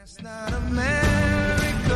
That's not America.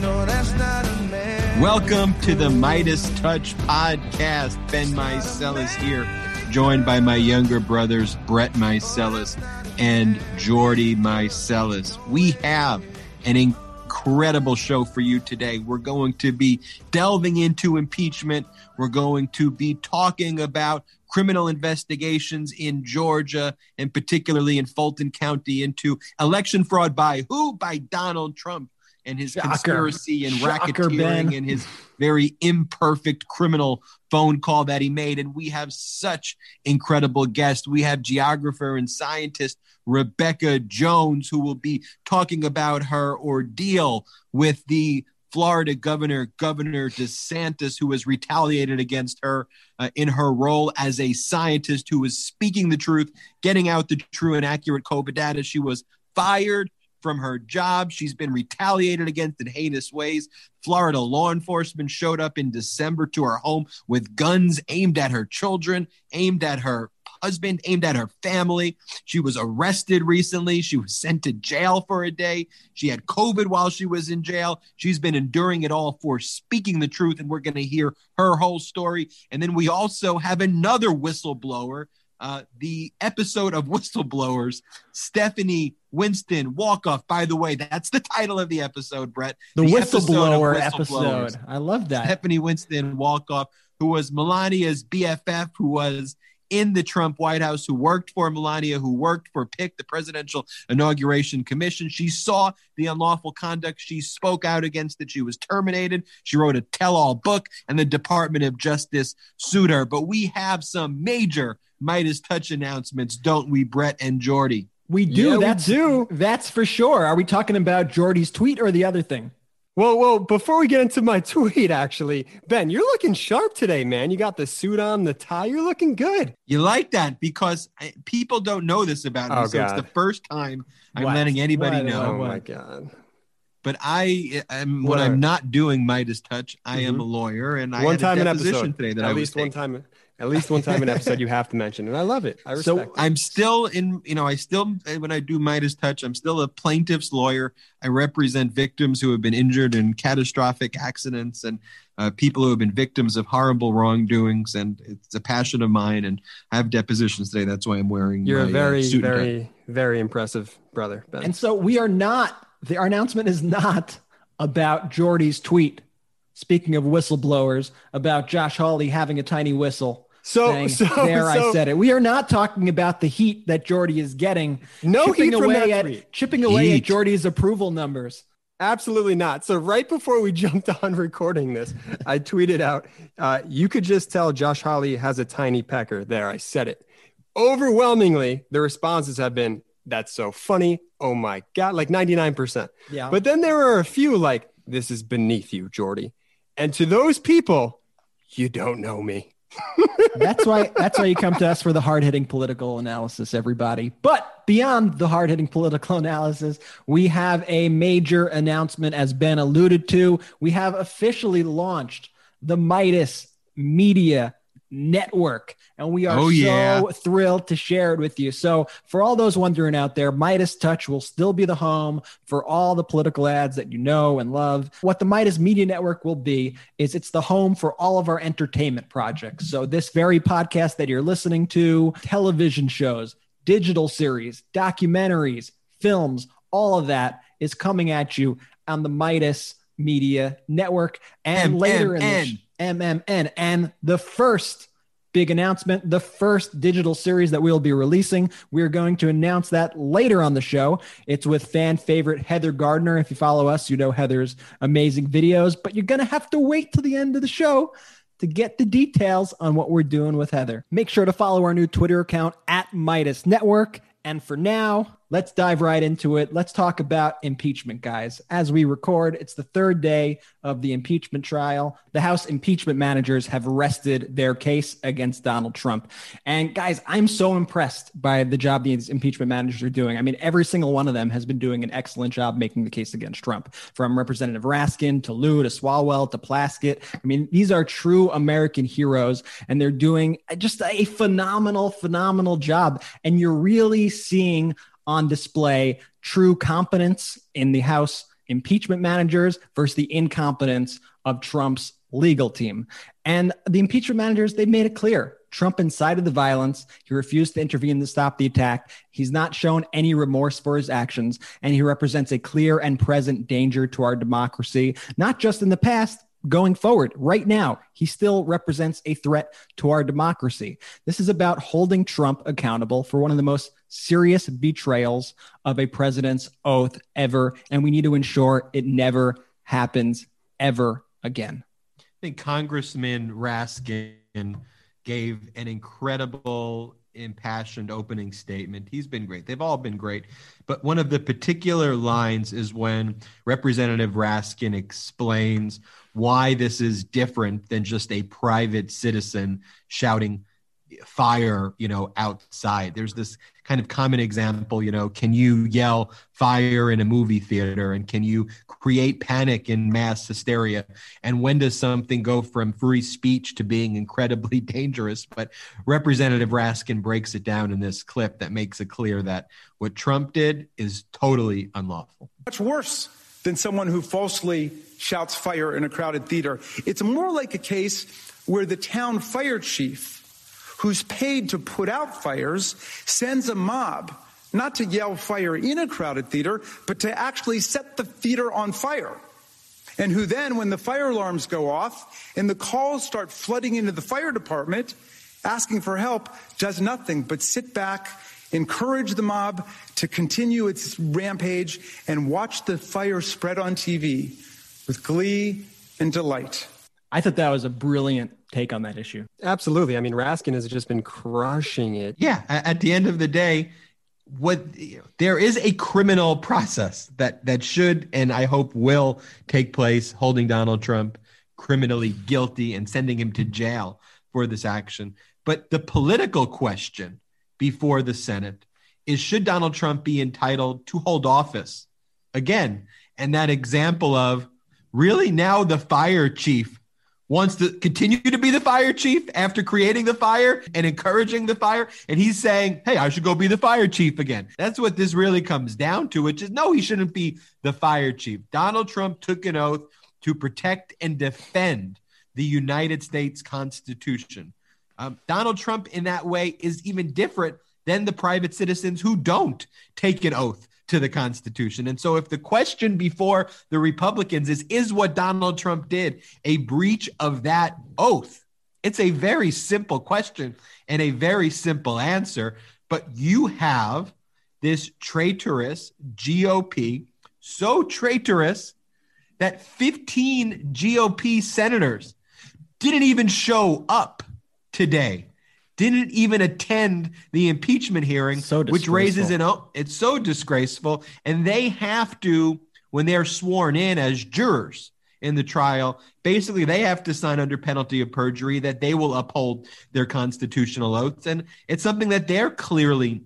No, that's not America. Welcome to the MeidasTouch Podcast. Ben Mycelis here, joined by my younger brothers, Brett Mycelis and Jordy Mycelis. We have an incredible show for you today. We're going to be delving into impeachment. We're going to be talking about criminal investigations in Georgia and particularly in Fulton County into election fraud by who? By Donald Trump and his conspiracy and racketeering and his very imperfect criminal phone call that he made. And we have such incredible guests. We have geographer and scientist Rebekah Jones, who will be talking about her ordeal with the Florida governor, Governor DeSantis, who has retaliated against her in her role as a scientist who was speaking the truth, getting out the true and accurate COVID data. She was fired from her job. She's been retaliated against in heinous ways. Florida law enforcement showed up in December to her home with guns aimed at her children, aimed at her husband, aimed at her family. She was arrested recently. She was sent to jail for a day. She had COVID while she was in jail. She's been enduring it all for speaking the truth, and we're going to hear her whole story. And then we also have another whistleblower, the episode of Whistleblowers, Stephanie Winston Wolkoff. By the way, that's the title of the episode, Brett. The whistleblower episode. I love that. Stephanie Winston Wolkoff, who was Melania's BFF, who was in the Trump White House, who worked for Melania, who worked for PIC, the Presidential Inauguration Commission. She saw the unlawful conduct. She spoke out against it. She was terminated. She wrote a tell-all book, and the Department of Justice sued her. But we have some major Midas Touch announcements, don't we, Brett and Jordy? We do. Yeah, that's for sure. Are we talking about Jordy's tweet or the other thing? Well, before we get into my tweet, actually, Ben, you're looking sharp today, man. You got the suit on, the tie. You're looking good. You like that because people don't know this about me, so it's the first time I'm letting anybody know. Oh, my God. But I am, when I'm not doing Meidas Touch, I am a lawyer, and I had a deposition today that I was taking. At least one time an episode you have to mention, and I love it. I respect it. I'm still in, when I do Meidas Touch, I'm still a plaintiff's lawyer. I represent victims who have been injured in catastrophic accidents and people who have been victims of horrible wrongdoings, and it's a passion of mine, and I have depositions today. That's why I'm wearing You're a very, suit very, very impressive brother, Ben. And so our announcement is not about Jordy's tweet. Speaking of whistleblowers, about Josh Hawley having a tiny whistle. I said it. We are not talking about the heat that Jordy is getting. No heat from that tweet. Chipping away at Jordy's approval numbers. Absolutely not. So right before we jumped on recording this, I tweeted out, you could just tell Josh Hawley has a tiny pecker. There, I said it. Overwhelmingly, the responses have been, that's so funny. Oh my God, like 99%. Yeah. But then there were a few like, this is beneath you, Jordy. And to those people, you don't know me. That's why you come to us for the hard-hitting political analysis, everybody. But beyond the hard-hitting political analysis, we have a major announcement, as Ben alluded to. We have officially launched the Meidas Media Network, and we are so thrilled to share it with you. So for all those wondering out there, Meidas Touch will still be the home for all the political ads that you know and love. What the Meidas Media Network will be is it's the home for all of our entertainment projects. So this very podcast that you're listening to, television shows, digital series, documentaries, films, all of that is coming at you on the Meidas Media Network. And later in the show, MMN. And the first big announcement, the first digital series that we'll be releasing, we're going to announce that later on the show. It's with fan favorite Heather Gardner. If you follow us, you know Heather's amazing videos, but you're going to have to wait till the end of the show to get the details on what we're doing with Heather. Make sure to follow our new Twitter account at Meidas Network. And for now, let's dive right into it. Let's talk about impeachment, guys. As we record, it's the third day of the impeachment trial. The House impeachment managers have rested their case against Donald Trump. And guys, I'm so impressed by the job these impeachment managers are doing. I mean, every single one of them has been doing an excellent job making the case against Trump, from Representative Raskin to Lew to Swalwell to Plaskett. I mean, these are true American heroes, and they're doing just a phenomenal job. And you're really seeing on display true competence in the House impeachment managers versus the incompetence of Trump's legal team. And the impeachment managers, they've made it clear. Trump incited the violence. He refused to intervene to stop the attack. He's not shown any remorse for his actions, and he represents a clear and present danger to our democracy, not just in the past, going forward. Right now, he still represents a threat to our democracy. This is about holding Trump accountable for one of the most serious betrayals of a president's oath ever, and we need to ensure it never happens ever again. I think Congressman Raskin gave an incredible, impassioned opening statement. He's been great. They've all been great. But one of the particular lines is when Representative Raskin explains why this is different than just a private citizen shouting fire, outside. There's this kind of common example, can you yell fire in a movie theater, and can you create panic and mass hysteria? And when does something go from free speech to being incredibly dangerous? But Representative Raskin breaks it down in this clip that makes it clear that what Trump did is totally unlawful. Much worse than someone who falsely shouts fire in a crowded theater. It's more like a case where the town fire chief, who's paid to put out fires, sends a mob, not to yell fire in a crowded theater, but to actually set the theater on fire. And who then, when the fire alarms go off and the calls start flooding into the fire department, asking for help, does nothing but sit back, encourage the mob to continue its rampage, and watch the fire spread on TV with glee and delight. I thought that was a brilliant take on that issue. Absolutely. I mean, Raskin has just been crushing it. Yeah. At the end of the day, there is a criminal process that should, and I hope will, take place, holding Donald Trump criminally guilty and sending him to jail for this action. But the political question before the Senate is, should Donald Trump be entitled to hold office again? And that example of really now the fire chief wants to continue to be the fire chief after creating the fire and encouraging the fire. And he's saying, hey, I should go be the fire chief again. That's what this really comes down to, which is no, he shouldn't be the fire chief. Donald Trump took an oath to protect and defend the United States Constitution. Donald Trump in that way is even different than the private citizens who don't take an oath to the Constitution. And so if the question before the Republicans is what Donald Trump did a breach of that oath? It's a very simple question and a very simple answer, but you have this traitorous GOP, so traitorous that 15 GOP senators didn't even show up today, didn't even attend the impeachment hearing, which raises it's so disgraceful. And they have to, when they're sworn in as jurors in the trial, basically they have to sign under penalty of perjury that they will uphold their constitutional oaths. And it's something that they're clearly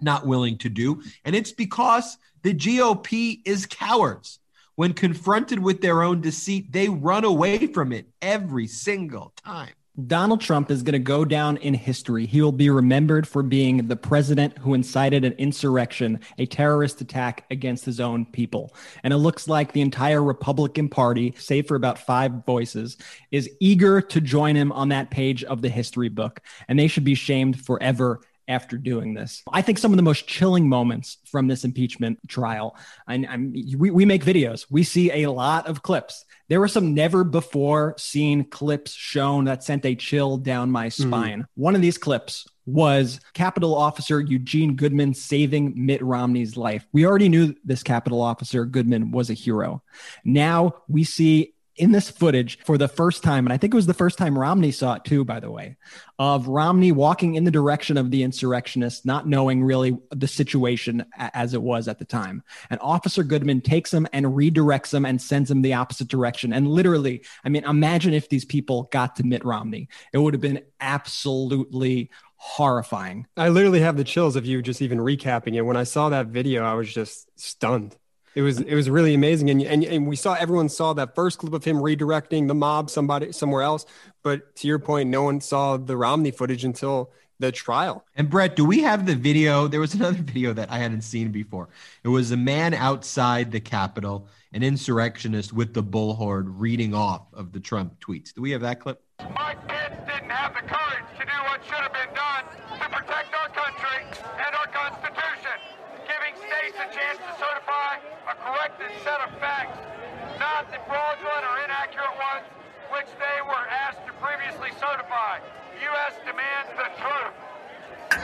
not willing to do. And it's because the GOP is cowards. When confronted with their own deceit, they run away from it every single time. Donald Trump is going to go down in history. He will be remembered for being the president who incited an insurrection, a terrorist attack against his own people. And it looks like the entire Republican Party, save for about 5 voices, is eager to join him on that page of the history book. And they should be shamed forever after doing this. I think some of the most chilling moments from this impeachment trial, and we make videos, we see a lot of clips. There were some never before seen clips shown that sent a chill down my spine. One of these clips was Capitol Officer Eugene Goodman saving Mitt Romney's life. We already knew this Capitol Officer Goodman was a hero. Now we see in this footage for the first time, and I think it was the first time Romney saw it too, by the way, of Romney walking in the direction of the insurrectionists, not knowing really the situation as it was at the time. And Officer Goodman takes him and redirects him and sends him the opposite direction. And literally, I mean, imagine if these people got to Mitt Romney. It would have been absolutely horrifying. I literally have the chills of you just even recapping it. When I saw that video, I was just stunned. It was really amazing, and we saw, everyone saw that first clip of him redirecting the mob somewhere else. But to your point, no one saw the Romney footage until the trial. And Brett, do we have the video? There was another video that I hadn't seen before. It was a man outside the Capitol, an insurrectionist with the bullhorn reading off of the Trump tweets. Do we have that clip? Mike Pence didn't have the courage to do what should have been done to protect our country and our Constitution, giving states a chance to certify a corrected set of facts, not the fraudulent or inaccurate ones which they were asked to previously certify. U.S. demands the truth.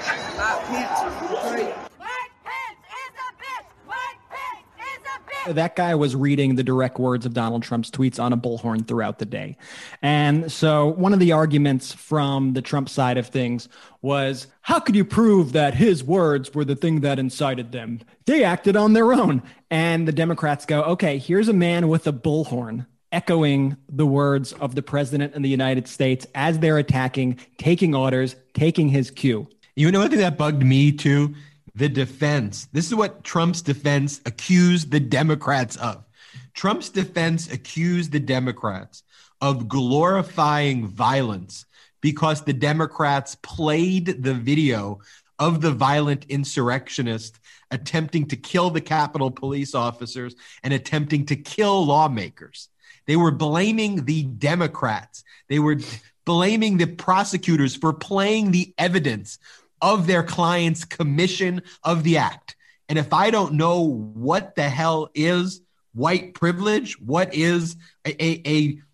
Mike Pence is a bitch. Mike Pence is a bitch. Mike Pence is a bitch. That guy was reading the direct words of Donald Trump's tweets on a bullhorn throughout the day. And so one of the arguments from the Trump side of things was, how could you prove that his words were the thing that incited them? They acted on their own. And the Democrats go, okay, here's a man with a bullhorn echoing the words of the president of the United States as they're attacking, taking orders, taking his cue. You know, I think that bugged me too, the defense. This is what Trump's defense accused the Democrats of. Trump's defense accused the Democrats of glorifying violence because the Democrats played the video of the violent insurrectionist attempting to kill the Capitol police officers and attempting to kill lawmakers. They were blaming the Democrats. They were blaming the prosecutors for playing the evidence of their client's commission of the act. And if I don't know what the hell is white privilege, what is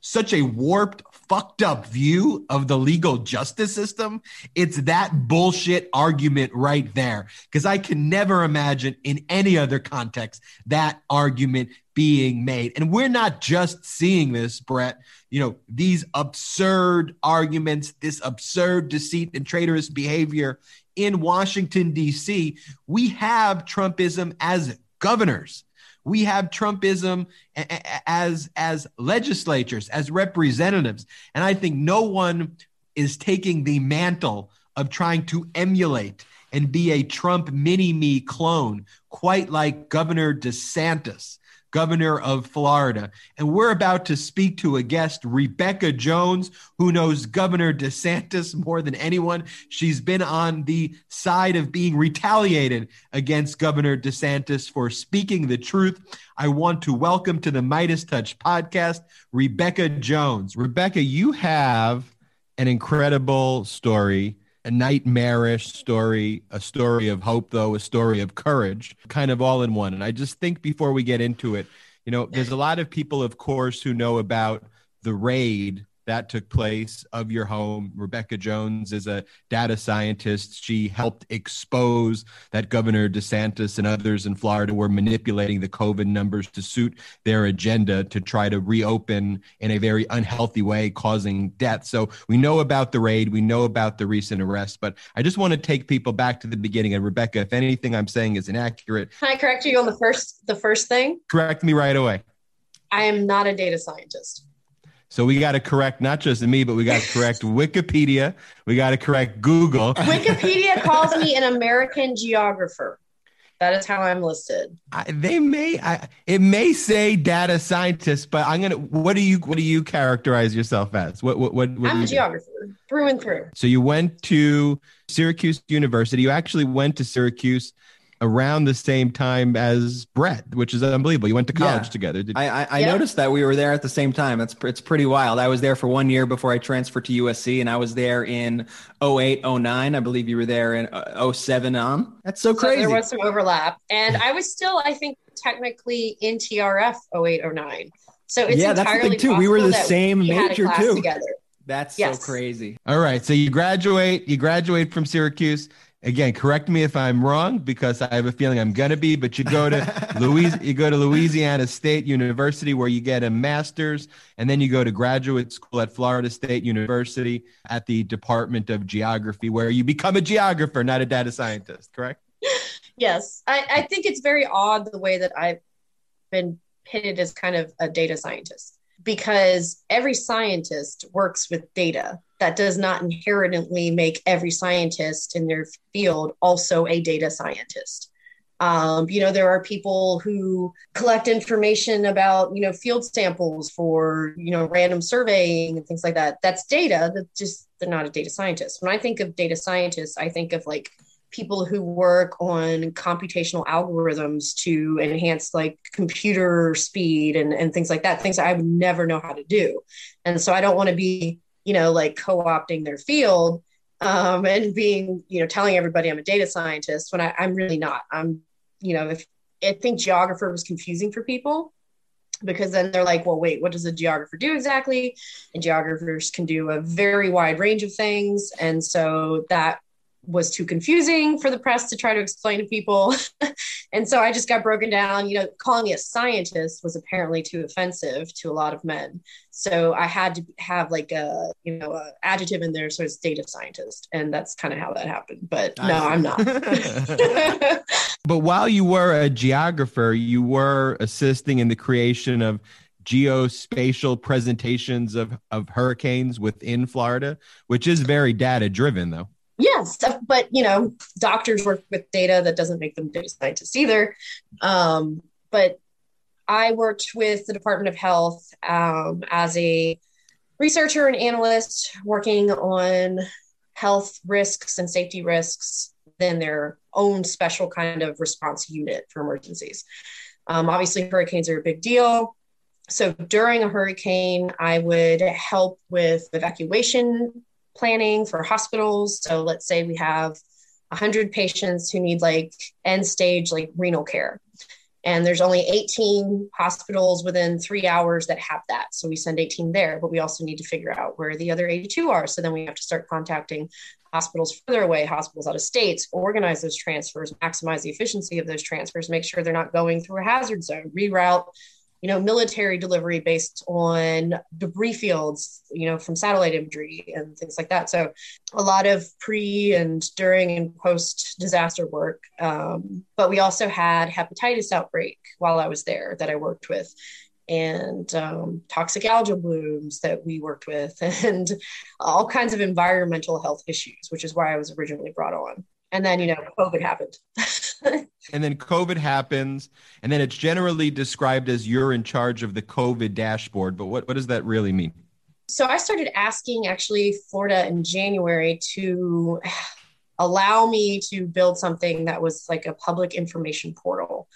such a warped, fucked up view of the legal justice system, it's that bullshit argument right there. Because I can never imagine in any other context that argument being made. And we're not just seeing this, Brett, you know, these absurd arguments, this absurd deceit and traitorous behavior in Washington, D.C. We have Trumpism as governors. We have Trumpism as legislatures, as representatives. And I think no one is taking the mantle of trying to emulate and be a Trump mini-me clone, quite like Governor DeSantis, governor of Florida. And we're about to speak to a guest, Rebekah Jones, who knows Governor DeSantis more than anyone. She's been on the side of being retaliated against Governor DeSantis for speaking the truth. I want to welcome to the MeidasTouch podcast, Rebekah Jones. Rebekah, you have an incredible story, a nightmarish story, a story of hope, though, a story of courage, kind of all in one. And I just think before we get into it, you know, there's a lot of people, of course, who know about the raid that took place of your home. Rebekah Jones is a data scientist. She helped expose that Governor DeSantis and others in Florida were manipulating the COVID numbers to suit their agenda to try to reopen in a very unhealthy way, causing death. So we know about the raid. We know about the recent arrest, but I just want to take people back to the beginning. And Rebekah, if anything I'm saying is inaccurate, can I correct you on the first thing? Correct me right away. I am not a data scientist. So we got to correct not just me, but we got to correct Wikipedia. We got to correct Google. Wikipedia calls me an American geographer. That is how I'm listed. It may say data scientist, but I'm gonna. What do you characterize yourself as? What I'm a geographer through and through. So you went to Syracuse University. You actually went to Syracuse around the same time as Brett, which is unbelievable. You went to college together. I noticed that we were there at the same time. It's pretty wild. I was there for 1 year before I transferred to USC, and I was there in 08, 09. I believe you were there in 07 on. That's so crazy. So there was some overlap. And I was still, I think, technically in TRF 08, 09. So it's entirely that's the thing too. We were the same major too. Together. That's so crazy. All right. So you graduate from Syracuse. Again, correct me if I'm wrong, because I have a feeling I'm going to be, but you go to Louisiana State University, where you get a master's, and then you go to graduate school at Florida State University at the Department of Geography, where you become a geographer, not a data scientist, correct? Yes. I think it's very odd the way that I've been pitted as kind of a data scientist, because every scientist works with data. That does not inherently make every scientist in their field also a data scientist. There are people who collect information about, field samples for, random surveying and things like that. That's data that just, they're not a data scientist. When I think of data scientists, I think of like people who work on computational algorithms to enhance like computer speed and things like that, things that I would never know how to do. And so I don't want to be, like co-opting their field and being, telling everybody I'm a data scientist when I'm really not. I think geographer was confusing for people because then they're like, well, wait, what does a geographer do exactly? And geographers can do a very wide range of things. And so that was too confusing for the press to try to explain to people. And so I just got broken down, calling me a scientist was apparently too offensive to a lot of men. So I had to have like a adjective in there. So it's data scientist. And that's kind of how that happened, but no, I'm not. But while you were a geographer, you were assisting in the creation of geospatial presentations of hurricanes within Florida, which is very data driven though. Yes, but, doctors work with data that doesn't make them data scientists either. But I worked with the Department of Health as a researcher and analyst working on health risks and safety risks, then their own special kind of response unit for emergencies. Obviously, hurricanes are a big deal. So during a hurricane, I would help with evacuation planning for hospitals. So let's say we have 100 patients who need like end stage, like renal care. And there's only 18 hospitals within 3 hours that have that. So we send 18 there, but we also need to figure out where the other 82 are. So then we have to start contacting hospitals further away, hospitals out of states, organize those transfers, maximize the efficiency of those transfers, make sure they're not going through a hazard zone, reroute, military delivery based on debris fields, from satellite imagery and things like that. So a lot of pre and during and post disaster work. But we also had hepatitis outbreak while I was there that I worked with, and toxic algal blooms that we worked with, and all kinds of environmental health issues, which is why I was originally brought on. And then, COVID happened. And then COVID happens. And then it's generally described as you're in charge of the COVID dashboard. But what does that really mean? So I started asking actually Florida in January to allow me to build something that was like a public information portal.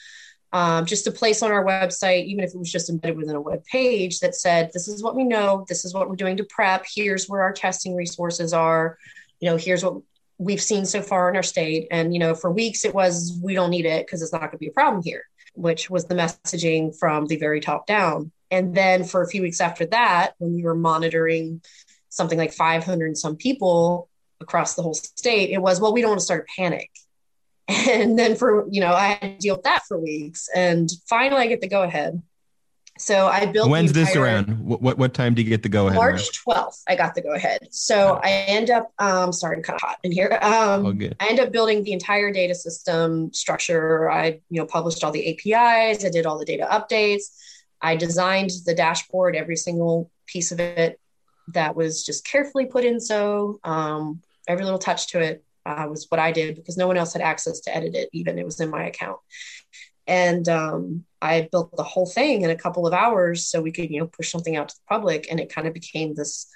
Just a place on our website, even if it was just embedded within a web page that said, this is what we know. This is what we're doing to prep. Here's where our testing resources are. Here's what we've seen so far in our state. And, for weeks it was, we don't need it because it's not going to be a problem here, which was the messaging from the very top down. And then for a few weeks after that, when we were monitoring something like 500 and some people across the whole state, it was, well, we don't want to start a panic. And then I had to deal with that for weeks. And finally I get the go ahead. So I built. When's this around? What time do you get the go ahead? March 12th, I got the go ahead. So I end up, sorry, I'm kind of hot in here. I end up building the entire data system structure. I, published all the APIs. I did all the data updates. I designed the dashboard, every single piece of it that was just carefully put in. So every little touch to it was what I did because no one else had access to edit it. Even it was in my account. And I built the whole thing in a couple of hours so we could, push something out to the public. And it kind of became this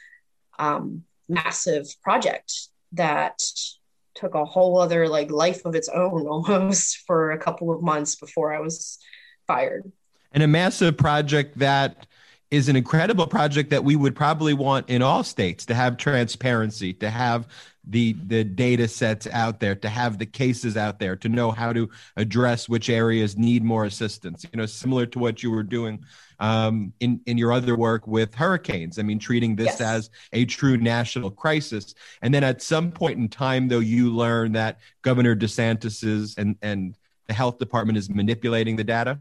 massive project that took a whole other like life of its own almost for a couple of months before I was fired. And a massive project that is an incredible project that we would probably want in all states to have transparency, to have the data sets out there, to have the cases out there, to know how to address which areas need more assistance, similar to what you were doing in your other work with hurricanes. I mean, treating this yes. as a true national crisis. And then at some point in time, though, you learn that Governor DeSantis's and the health department is manipulating the data.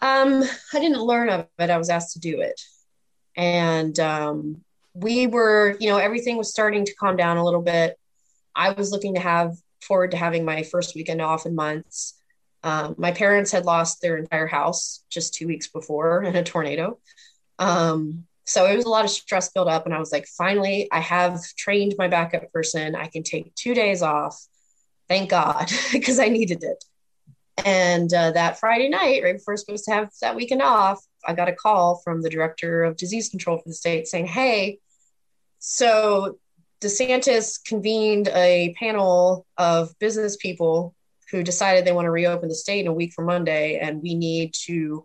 I didn't learn of it. I was asked to do it. And, we were, everything was starting to calm down a little bit. I was looking to having my first weekend off in months. My parents had lost their entire house just 2 weeks before in a tornado. So it was a lot of stress built up. And I was like, finally, I have trained my backup person. I can take 2 days off. Thank God, because I needed it. And that Friday night, right before I was supposed to have that weekend off, I got a call from the director of disease control for the state saying, hey, so DeSantis convened a panel of business people who decided they want to reopen the state in a week from Monday, and we need to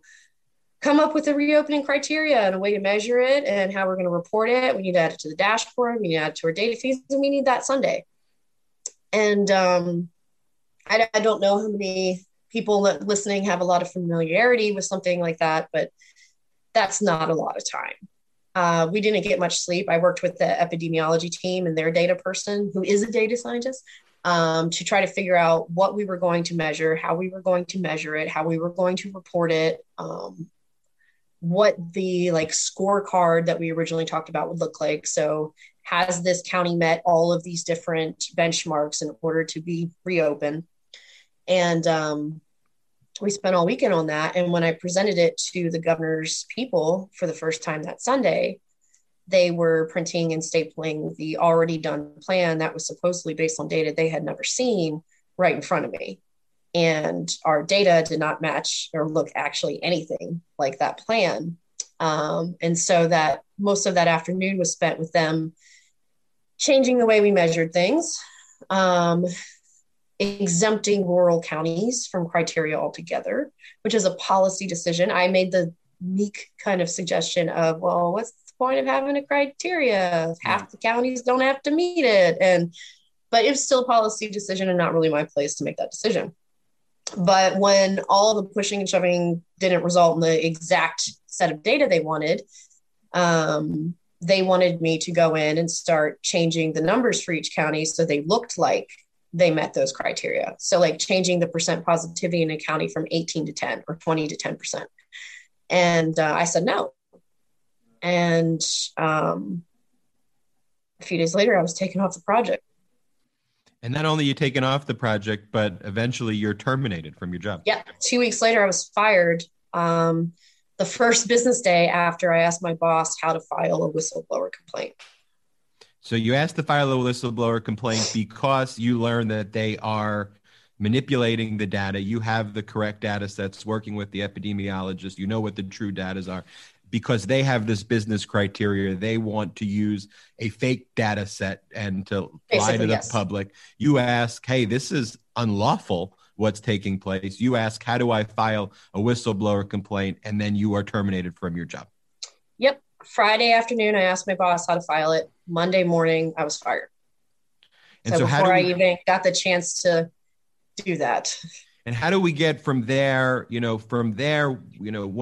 come up with a reopening criteria and a way to measure it and how we're going to report it. We need to add it to the dashboard. We need to add it to our data feeds, and we need that Sunday. And I don't know how many people listening have a lot of familiarity with something like that, but that's not a lot of time. We didn't get much sleep. I worked with the epidemiology team and their data person, who is a data scientist, to try to figure out what we were going to measure, how we were going to measure it, how we were going to report it, what the scorecard that we originally talked about would look like. So has this county met all of these different benchmarks in order to be reopened? And we spent all weekend on that. And when I presented it to the governor's people for the first time that Sunday, they were printing and stapling the already done plan that was supposedly based on data they had never seen right in front of me. And our data did not match or look actually anything like that plan. And so that most of that afternoon was spent with them changing the way we measured things, exempting rural counties from criteria altogether, which is a policy decision. I made the meek kind of suggestion of, well, what's the point of having a criteria if half the counties don't have to meet it? But it's still a policy decision and not really my place to make that decision. But when all the pushing and shoving didn't result in the exact set of data they wanted me to go in and start changing the numbers for each county so they looked like they met those criteria. So like changing the percent positivity in a county from 18 to 10 or 20 to 10%. And I said no. And a few days later, I was taken off the project. And not only are you taken off the project, but eventually you're terminated from your job. Yeah. 2 weeks later, I was fired. The first business day after I asked my boss how to file a whistleblower complaint. So you asked to file a whistleblower complaint because you learned that they are manipulating the data. You have the correct data sets, working with the epidemiologist. You know what the true data are because they have this business criteria. They want to use a fake data set and to lie to the public. You ask, hey, this is unlawful. What's taking place. You ask, how do I file a whistleblower complaint? And then you are terminated from your job. Yep. Friday afternoon, I asked my boss how to file it. Monday morning, I was fired. And so before I even got the chance to do that. And how do we get from there, one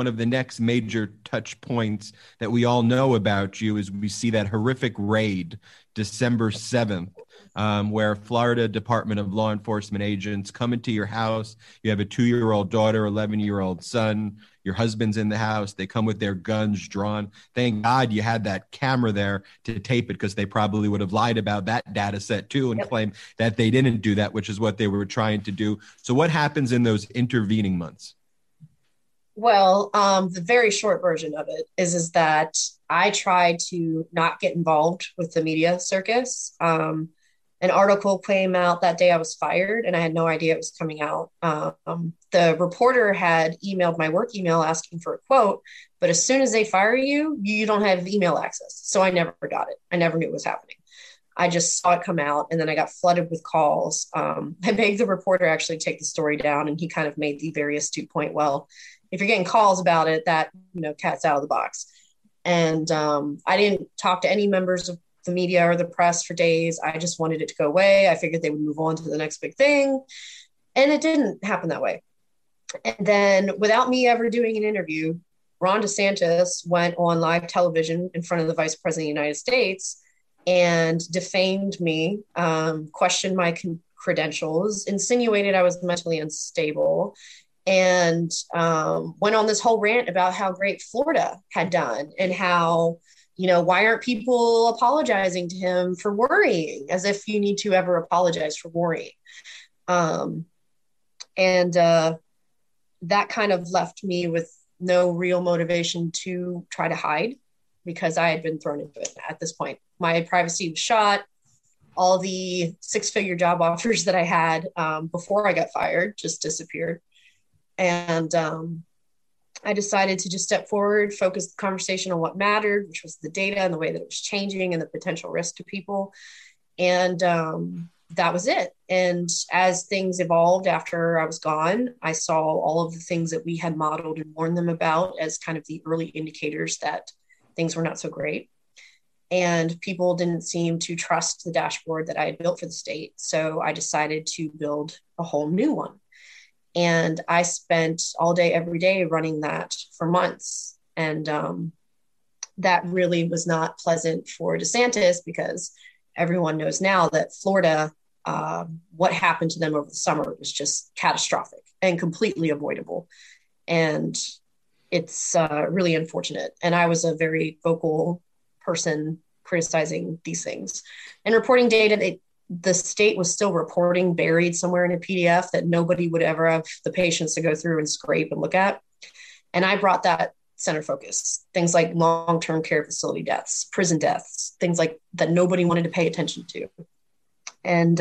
of the next major touch points that we all know about you is we see that horrific raid December 7th, where Florida Department of Law Enforcement agents come into your house. You have a 2-year-old daughter, 11-year-old son. Your husband's in the house. They come with their guns drawn. Thank God you had that camera there to tape it because they probably would have lied about that data set too and claimed that they didn't do that, which is what they were trying to do. So what happens in those intervening months? Well, the very short version of it is that I tried to not get involved with the media circus. An article came out that day I was fired and I had no idea it was coming out. The reporter had emailed my work email asking for a quote, but as soon as they fire you, you don't have email access. So I never got it. I never knew it was happening. I just saw it come out and then I got flooded with calls. I made the reporter actually take the story down and he kind of made the very astute point, well, if you're getting calls about it, cat's out of the box. And I didn't talk to any members of the media or the press for days. I just wanted it to go away. I figured they would move on to the next big thing. And it didn't happen that way. And then without me ever doing an interview, Ron DeSantis went on live television in front of the Vice President of the United States and defamed me, questioned my credentials, insinuated I was mentally unstable, and went on this whole rant about how great Florida had done and how, why aren't people apologizing to him for worrying, as if you need to ever apologize for worrying. That kind of left me with no real motivation to try to hide because I had been thrown into it at this point. My privacy was shot. all the six-figure job offers that I had before I got fired just disappeared. And I decided to just step forward, focus the conversation on what mattered, which was the data and the way that it was changing and the potential risk to people. And that was it. And as things evolved after I was gone, I saw all of the things that we had modeled and warned them about as kind of the early indicators that things were not so great. And people didn't seem to trust the dashboard that I had built for the state. So I decided to build a whole new one. And I spent all day, every day running that for months. And that really was not pleasant for DeSantis, because everyone knows now that Florida, what happened to them over the summer was just catastrophic and completely avoidable. And it's really unfortunate. And I was a very vocal person criticizing these things and reporting data that the state was still reporting buried somewhere in a PDF that nobody would ever have the patience to go through and scrape and look at. And I brought that center focus, things like long-term care facility deaths, prison deaths, things like that nobody wanted to pay attention to. And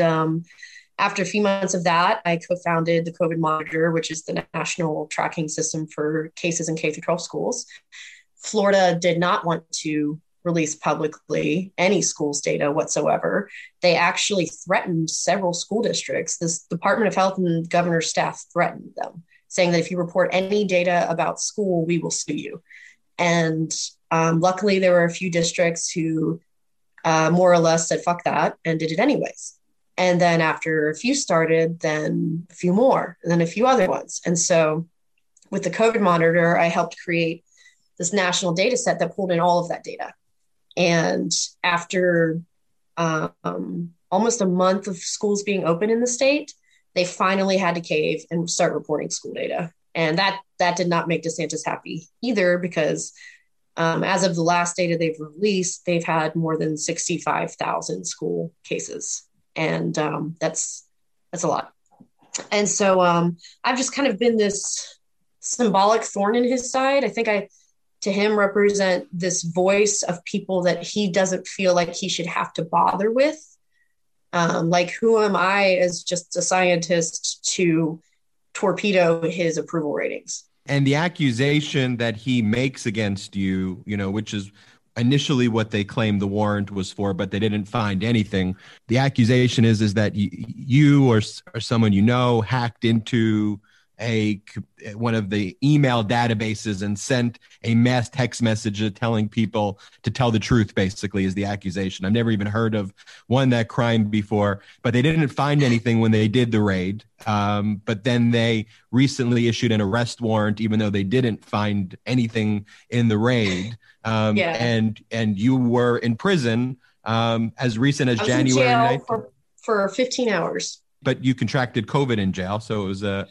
after a few months of that, I co-founded the COVID Monitor, which is the national tracking system for cases in K-12 schools. Florida did not want to release publicly any schools data whatsoever. They actually threatened several school districts. The Department of Health and governor's staff threatened them, saying that if you report any data about school, we will sue you. And luckily, there were a few districts who more or less said, fuck that, and did it anyways. And then after a few started, then a few more, and then a few other ones. And so with the COVID Monitor, I helped create this national data set that pulled in all of that data. And after almost a month of schools being open in the state, they finally had to cave and start reporting school data. And that did not make DeSantis happy either, because as of the last data they've released, they've had more than 65,000 school cases. And that's a lot. And so I've just kind of been this symbolic thorn in his side. I think I, to him, represent this voice of people that he doesn't feel like he should have to bother with. Like, who am I as just a scientist to torpedo his approval ratings? And the accusation that he makes against you, you know, which is initially what they claimed the warrant was for, but they didn't find anything. The accusation is that you or someone you know hacked into one of the email databases and sent a mass text message telling people to tell the truth, basically, is the accusation. I've never even heard of that crime before, but they didn't find anything when they did the raid. But then they recently issued an arrest warrant, even though they didn't find anything in the raid. And you were in prison as recent as January 9th. For 15 hours. But you contracted COVID in jail, so it was a...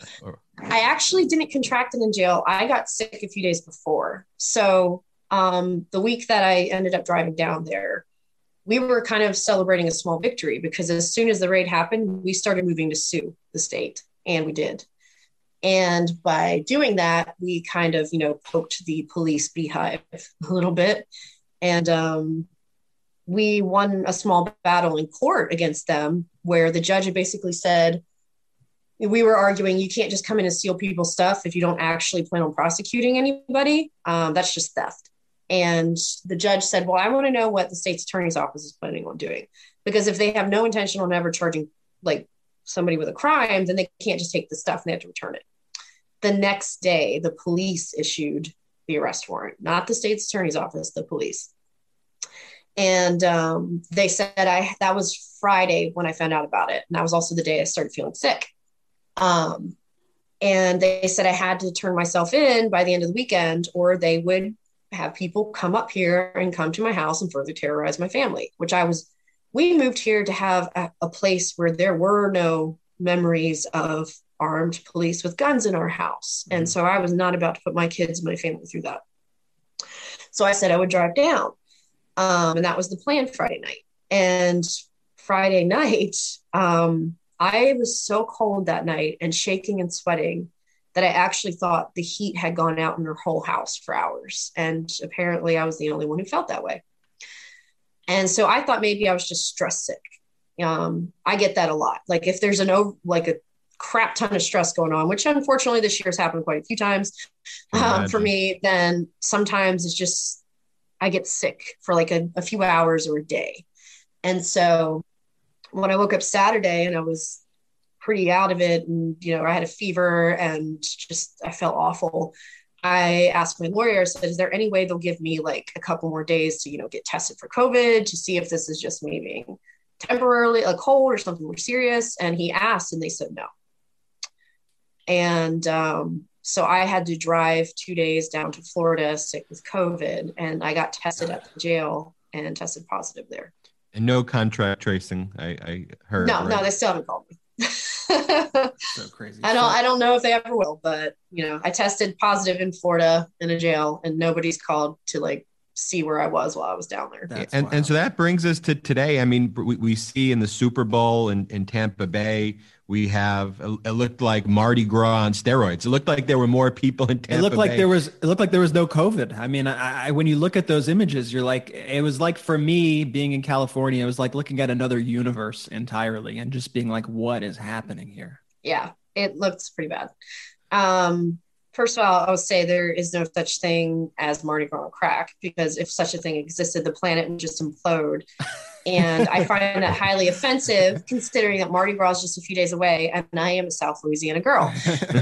I actually didn't contract it in jail. I got sick a few days before. So the week that I ended up driving down there, we were kind of celebrating a small victory, because as soon as the raid happened, we started moving to sue the state, and we did. And by doing that, we kind of, poked the police beehive a little bit. And we won a small battle in court against them, where the judge had basically said, we were arguing, you can't just come in and steal people's stuff if you don't actually plan on prosecuting anybody. That's just theft. And the judge said, well, I want to know what the state's attorney's office is planning on doing, because if they have no intention on ever charging like somebody with a crime, then they can't just take the stuff and they have to return it. The next day, the police issued the arrest warrant, not the state's attorney's office, the police. And they said that was Friday when I found out about it. And that was also the day I started feeling sick. And they said I had to turn myself in by the end of the weekend, or they would have people come up here and come to my house and further terrorize my family, which we moved here to have a place where there were no memories of armed police with guns in our house. And so I was not about to put my kids and my family through that. So I said I would drive down. And that was the plan Friday night. And Friday night, I was so cold that night and shaking and sweating that I actually thought the heat had gone out in her whole house for hours. And apparently I was the only one who felt that way. And so I thought maybe I was just stress sick. I get that a lot. Like if there's a crap ton of stress going on, which unfortunately this year's happened quite a few times for me, then sometimes it's just, I get sick for like a few hours or a day. And so when I woke up Saturday and I was pretty out of it and, I had a fever and just, I felt awful. I asked my lawyer, I said, is there any way they'll give me like a couple more days to, get tested for COVID to see if this is just me being temporarily a cold or something more serious? And he asked and they said no. And so I had to drive 2 days down to Florida sick with COVID, and I got tested at the jail and tested positive there. And no contact tracing, I heard. No, right? No, they still haven't called me. So crazy. I don't know if they ever will, but I tested positive in Florida in a jail, and nobody's called to see where I was while I was down there. And so that brings us to today. I mean, we see in the Super Bowl in Tampa Bay, we have, it looked like Mardi Gras on steroids. It looked like there were more people in Tampa Bay. It looked like there was no COVID. I mean, I when you look at those images, you're like, it was like, for me being in California, it was like looking at another universe entirely and just being like, what is happening here? Yeah, it looks pretty bad. First of all, I would say there is no such thing as Mardi Gras crack, because if such a thing existed, the planet would just implode. And I find that highly offensive, considering that Mardi Gras is just a few days away and I am a South Louisiana girl.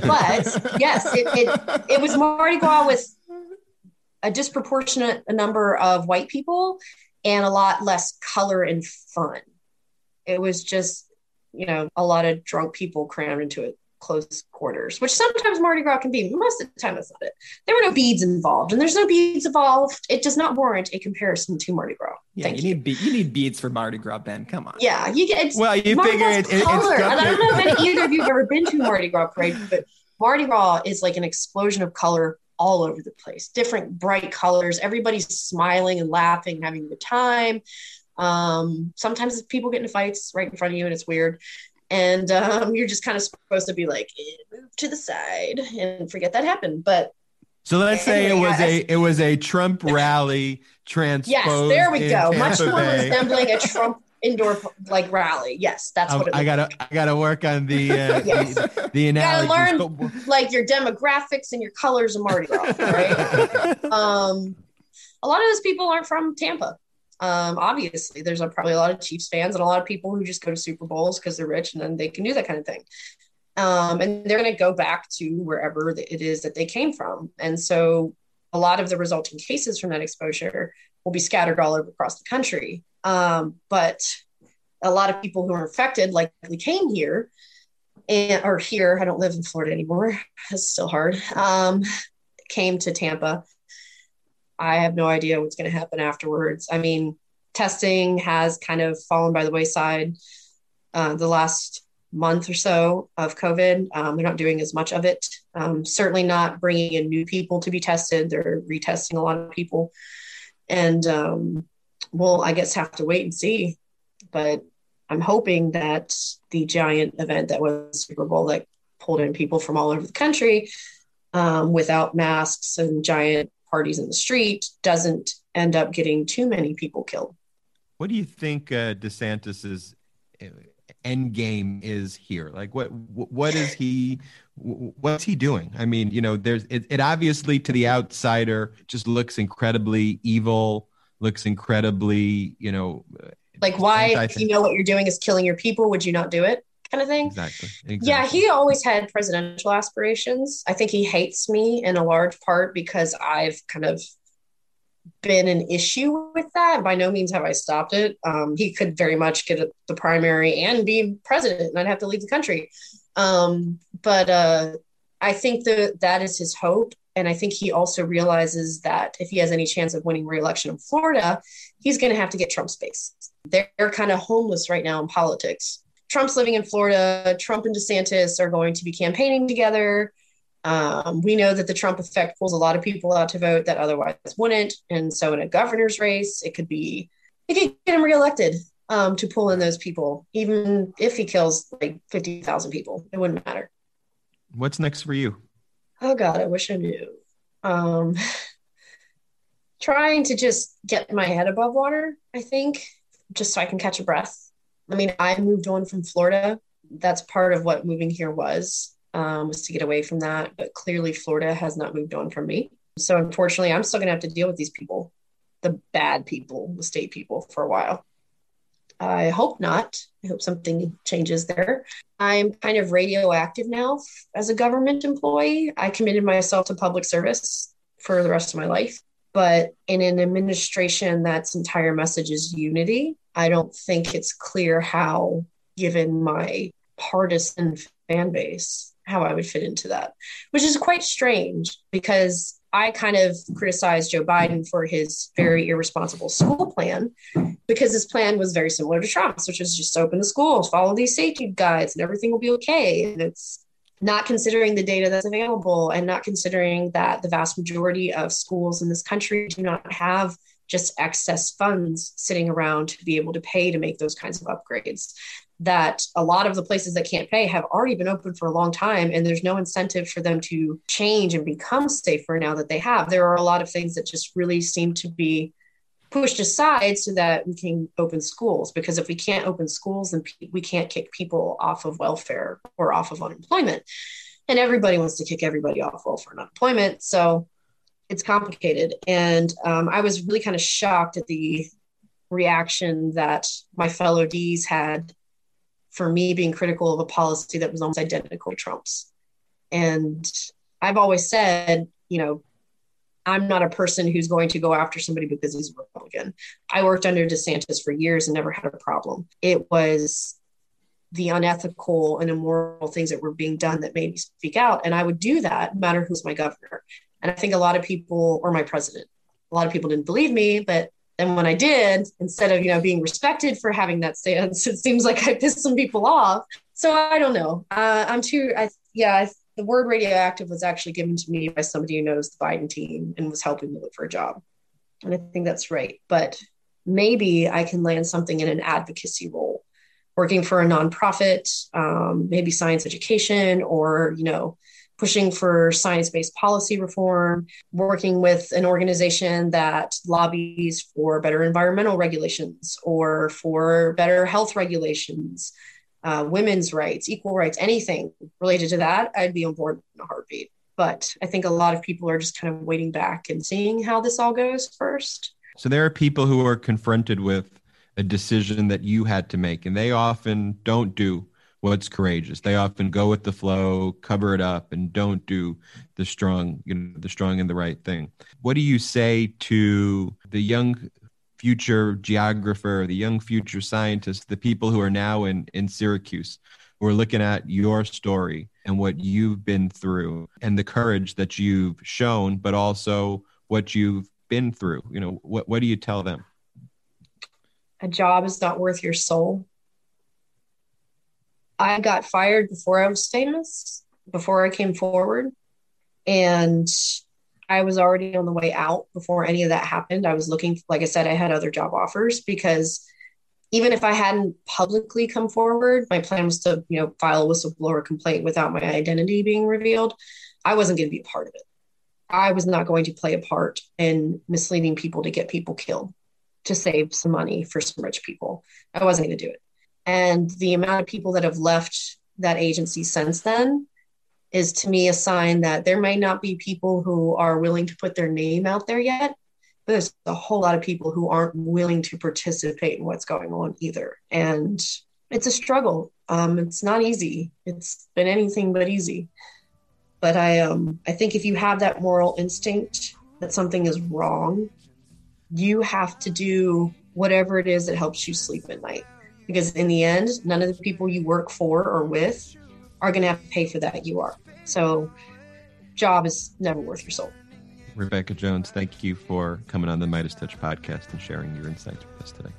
But yes, it was Mardi Gras with a disproportionate number of white people and a lot less color and fun. It was just, a lot of drunk people crammed into it. Close quarters, which sometimes Mardi Gras can be. Most of the time, that's not it. There were no beads involved, and there's no beads involved. It does not warrant a comparison to Mardi Gras. Yeah, you need beads for Mardi Gras, Ben. Come on. Yeah, you get. Well, you Mardi figure Gras it's color. It's and I don't know if either of you have ever been to Mardi Gras parade, but Mardi Gras is like an explosion of color all over the place. Different bright colors. Everybody's smiling and laughing, and having a good time. Sometimes people get into fights right in front of you, and it's weird. And you're just kind of supposed to be like, move to the side and forget that happened. But so let's say it was a Trump rally transposed. Yes, there we go. Much more resembling a Trump indoor rally. Yes, that's what it is. I gotta work on the analogy. Gotta learn your demographics and your colors of Mardi Gras, right? A lot of those people aren't from Tampa. Obviously there's probably a lot of Chiefs fans and a lot of people who just go to Super Bowls because they're rich and then they can do that kind of thing. And they're going to go back to wherever it is that they came from. And so a lot of the resulting cases from that exposure will be scattered all over across the country. But a lot of people who are infected likely came here or here. I don't live in Florida anymore. It's still hard. Came to Tampa. I have no idea what's going to happen afterwards. I mean, testing has kind of fallen by the wayside the last month or so of COVID. They're not doing as much of it. Certainly not bringing in new people to be tested. They're retesting a lot of people. And we'll, I guess, have to wait and see. But I'm hoping that the giant event that was Super Bowl that pulled in people from all over the country without masks and giant parties in the street doesn't end up getting too many people killed. What do you think DeSantis's end game is here? Like what's he doing? I mean, there's, it obviously to the outsider just looks incredibly evil, looks incredibly, why, if what you're doing is killing your people, would you not do it? Kind of thing. Exactly. Yeah, he always had presidential aspirations. I think he hates me in a large part because I've kind of been an issue with that. By no means have I stopped it. He could very much get the primary and be president, and I'd have to leave the country. But I think that is his hope. And I think he also realizes that if he has any chance of winning re-election in Florida, he's going to have to get Trump's base. They're kind of homeless right now in politics. Trump's living in Florida. Trump and DeSantis are going to be campaigning together. We know that the Trump effect pulls a lot of people out to vote that otherwise wouldn't. And so in a governor's race, it could get him reelected to pull in those people, even if he kills 50,000 people. It wouldn't matter. What's next for you? Oh, God, I wish I knew. Trying to just get my head above water, I think, just so I can catch a breath. I mean, I moved on from Florida. That's part of what moving here was to get away from that. But clearly Florida has not moved on from me. So unfortunately, I'm still going to have to deal with these people, the bad people, the state people, for a while. I hope not. I hope something changes there. I'm kind of radioactive now as a government employee. I committed myself to public service for the rest of my life. But in an administration that's entire message is unity, I don't think it's clear how, given my partisan fan base, how I would fit into that, which is quite strange because I kind of criticized Joe Biden for his very irresponsible school plan because his plan was very similar to Trump's, which is just open the schools, follow these safety guides and everything will be okay. And it's not considering the data that's available and not considering that the vast majority of schools in this country do not have just excess funds sitting around to be able to pay to make those kinds of upgrades, that a lot of the places that can't pay have already been open for a long time, and there's no incentive for them to change and become safer now that they have. There are a lot of things that just really seem to be pushed aside so that we can open schools, because if we can't open schools, then we can't kick people off of welfare or off of unemployment. And everybody wants to kick everybody off welfare and unemployment. So it's complicated. And I was really kind of shocked at the reaction that my fellow Ds had for me being critical of a policy that was almost identical to Trump's. And I've always said, you know, I'm not a person who's going to go after somebody because he's a Republican. I worked under DeSantis for years and never had a problem. It was the unethical and immoral things that were being done that made me speak out. And I would do that no matter who's my governor. And I think a lot of people, or my president, a lot of people didn't believe me, but and when I did, instead of, you know, being respected for having that stance, it seems like I pissed some people off. So I don't know. The word radioactive was actually given to me by somebody who knows the Biden team and was helping me look for a job. And I think that's right. But maybe I can land something in an advocacy role, working for a nonprofit, maybe science education, or, you know, pushing for science-based policy reform, working with an organization that lobbies for better environmental regulations or for better health regulations, women's rights, equal rights, anything related to that, I'd be on board in a heartbeat. But I think a lot of people are just kind of waiting back and seeing how this all goes first. So there are people who are confronted with a decision that you had to make, and they often don't do what's courageous. They often go with the flow, cover it up, and don't do the strong and the right thing. What do you say to the young future geographer, the young future scientist, the people who are now in Syracuse, who are looking at your story and what you've been through and the courage that you've shown, but also what you've been through? You know, what do you tell them? A job is not worth your soul. I got fired before I was famous, before I came forward, and I was already on the way out before any of that happened. I was looking, like I said, I had other job offers, because even if I hadn't publicly come forward, my plan was to, you know, file a whistleblower complaint without my identity being revealed. I wasn't going to be a part of it. I was not going to play a part in misleading people to get people killed, to save some money for some rich people. I wasn't going to do it. And the amount of people that have left that agency since then is, to me, a sign that there may not be people who are willing to put their name out there yet, but there's a whole lot of people who aren't willing to participate in what's going on either. And it's a struggle. It's not easy. It's been anything but easy. But I think if you have that moral instinct that something is wrong, you have to do whatever it is that helps you sleep at night. Because in the end, none of the people you work for or with are going to have to pay for that. You are. So job is never worth your soul. Rebekah Jones, thank you for coming on the MeidasTouch podcast and sharing your insights with us today.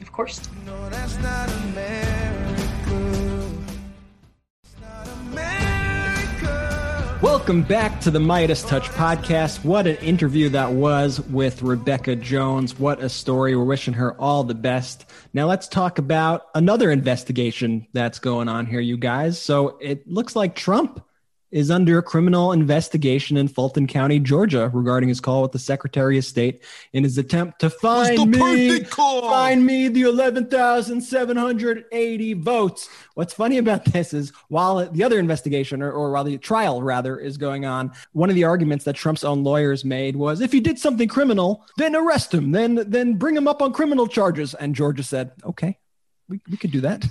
Of course. No, that's not America. It's not America. Welcome back to the MeidasTouch podcast. What an interview that was with Rebekah Jones. What a story. We're wishing her all the best. Now let's talk about another investigation that's going on here, you guys. So it looks like Trump is under a criminal investigation in Fulton County, Georgia, regarding his call with the Secretary of State in his attempt to find me the 11,780 votes. What's funny about this is while the other investigation, or while the trial rather, is going on, one of the arguments that Trump's own lawyers made was, if he did something criminal, then arrest him, then bring him up on criminal charges. And Georgia said, okay, we could do that.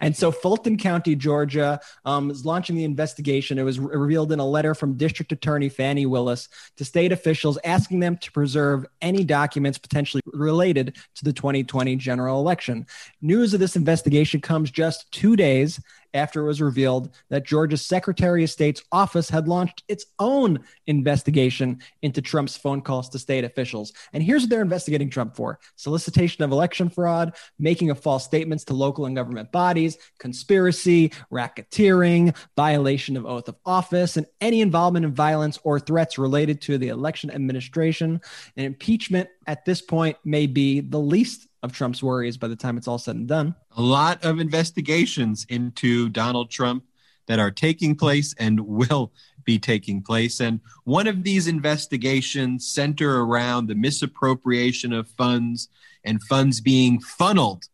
And so Fulton County, Georgia, is launching the investigation. It was revealed in a letter from District Attorney Fannie Willis to state officials asking them to preserve any documents potentially related to the 2020 general election. News of this investigation comes just 2 days after it was revealed that Georgia's Secretary of State's office had launched its own investigation into Trump's phone calls to state officials. And here's what they're investigating Trump for: solicitation of election fraud, making of false statements to local and government bodies, conspiracy, racketeering, violation of oath of office, and any involvement in violence or threats related to the election administration. And impeachment at this point may be the least of Trump's worries by the time it's all said and done. A lot of investigations into Donald Trump that are taking place and will be taking place. And one of these investigations center around the misappropriation of funds and funds being funneled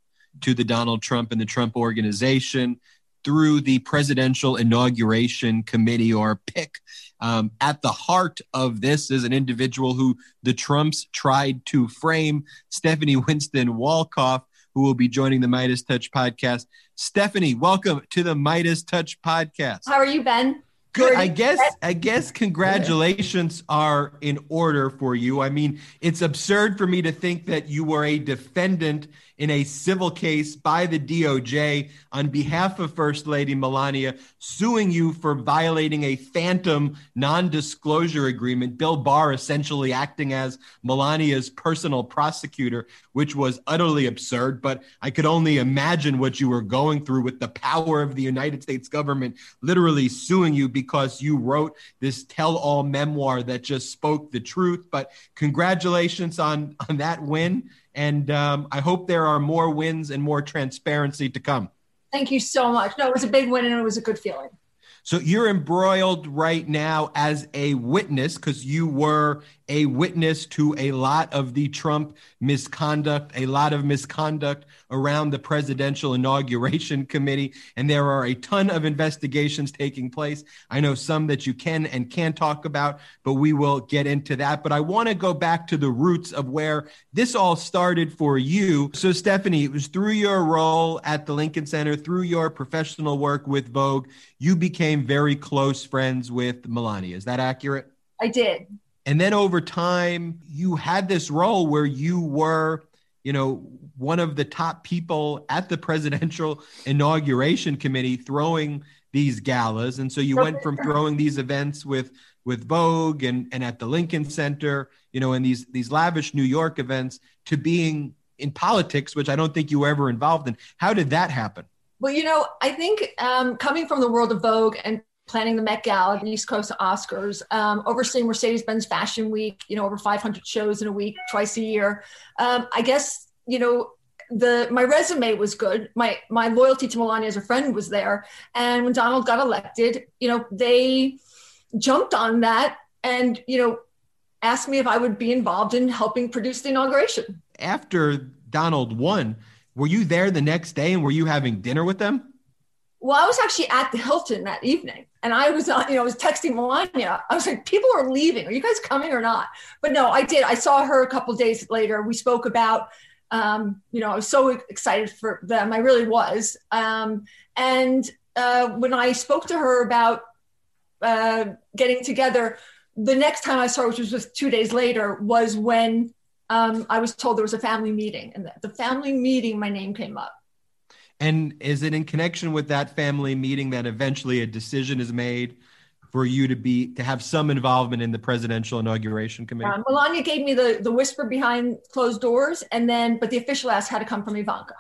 to the Donald Trump and the Trump organization through the Presidential Inauguration Committee, or PIC. At the heart of this is an individual who the Trumps tried to frame, Stephanie Winston Wolkoff, who will be joining the MeidasTouch Podcast. Stephanie, welcome to the MeidasTouch Podcast. How are you, Ben? Good. I guess congratulations are in order for you. I mean, it's absurd for me to think that you were a defendant in a civil case by the DOJ on behalf of First Lady Melania, suing you for violating a phantom non-disclosure agreement, Bill Barr essentially acting as Melania's personal prosecutor, which was utterly absurd. But I could only imagine what you were going through with the power of the United States government literally suing you because you wrote this tell-all memoir that just spoke the truth. But congratulations on that win. And I hope there are more wins and more transparency to come. Thank you so much. No, it was a big win and it was a good feeling. So you're embroiled right now as a witness, because you were a witness to a lot of the Trump misconduct, a lot of misconduct around the Presidential Inauguration Committee. And there are a ton of investigations taking place. I know some that you can and can't talk about, but we will get into that. But I want to go back to the roots of where this all started for you. So Stephanie, it was through your role at the Lincoln Center, through your professional work with Vogue, you became very close friends with Melania. Is that accurate? I did. And then over time, you had this role where you were, you know, one of the top people at the Presidential Inauguration Committee throwing these galas. And so you went from throwing these events with Vogue and at the Lincoln Center, you know, and these lavish New York events, to being in politics, which I don't think you were ever involved in. How did that happen? Well, you know, I think coming from the world of Vogue and planning the Met Gala, the East Coast Oscars, overseeing Mercedes-Benz Fashion Week, you know, over 500 shows in a week, twice a year. I guess, you know, my resume was good. My loyalty to Melania as a friend was there. And when Donald got elected, you know, they jumped on that and, you know, asked me if I would be involved in helping produce the inauguration. After Donald won, were you there the next day and were you having dinner with them? Well, I was actually at the Hilton that evening, and I was, you know, I was texting Melania. I was like, people are leaving. Are you guys coming or not? But no, I did. I saw her a couple of days later. We spoke about, you know, I was so excited for them. I really was. And when I spoke to her about getting together, the next time I saw her, which was just 2 days later, was when I was told there was a family meeting. And at the family meeting, my name came up. And is it in connection with that family meeting that eventually a decision is made for you to have some involvement in the Presidential Inauguration Committee? Melania gave me the whisper behind closed doors, but the official ask had to come from Ivanka.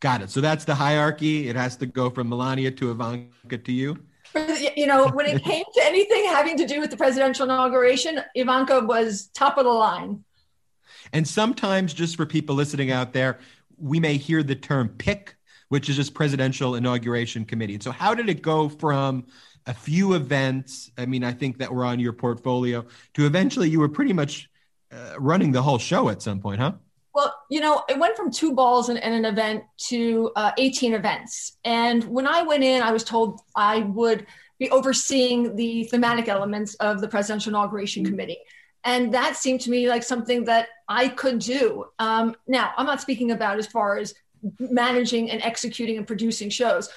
Got it. So that's the hierarchy. It has to go from Melania to Ivanka to you. You know, when it came to anything having to do with the presidential inauguration, Ivanka was top of the line. And sometimes, just for people listening out there, we may hear the term PIC, which is just Presidential Inauguration Committee. And so how did it go from a few events. I mean, I think that were on your portfolio to eventually you were pretty much running the whole show at some point, huh? Well, you know, it went from 2 balls and an event to 18 events. And when I went in, I was told I would be overseeing the thematic elements of the Presidential Inauguration Committee. And that seemed to me like something that I could do. Now, I'm not speaking about as far as managing and executing and producing shows.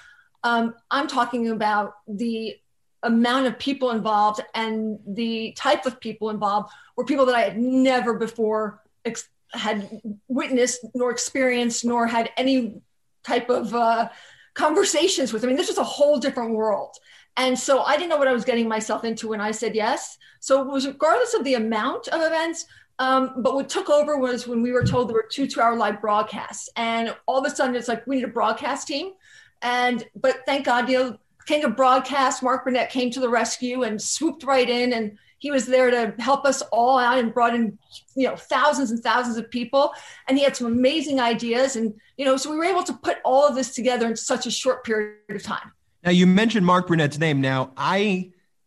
I'm talking about the amount of people involved and the type of people involved were people that I had never before had witnessed nor experienced nor had any type of conversations with. I mean, this was a whole different world. And so I didn't know what I was getting myself into when I said yes. So it was regardless of the amount of events, but what took over was when we were told there were 2 2-hour live broadcasts. And all of a sudden it's like, we need a broadcast team. But thank God, you know, King of Broadcast, Mark Burnett came to the rescue and swooped right in, and he was there to help us all out and brought in, you know, thousands and thousands of people. And he had some amazing ideas. And, you know, so we were able to put all of this together in such a short period of time. Now, you mentioned Mark Burnett's name. Now,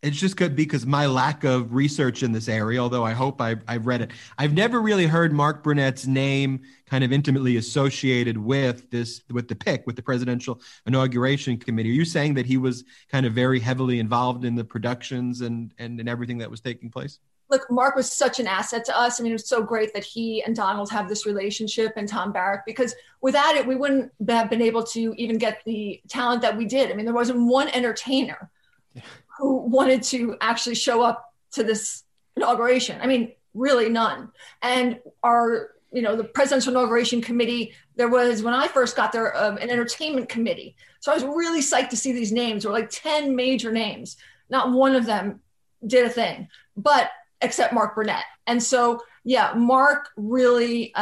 it's just could be because my lack of research in this area, although I hope I've read it. I've never really heard Mark Burnett's name kind of intimately associated with the Presidential Inauguration Committee. Are you saying that he was kind of very heavily involved in the productions and in everything that was taking place? Look, Mark was such an asset to us. I mean, it was so great that he and Donald have this relationship, and Tom Barrack, because without it, we wouldn't have been able to even get the talent that we did. I mean, there wasn't one entertainer who wanted to actually show up to this inauguration. I mean, really none. And the Presidential Inauguration Committee, there was, when I first got there, an entertainment committee. So I was really psyched to see these names. There were like 10 major names. Not one of them did a thing, but except Mark Burnett. And so, yeah, Mark really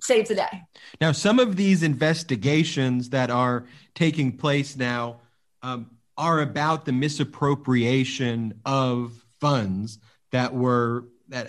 saved the day. Now, some of these investigations that are taking place now are about the misappropriation of funds that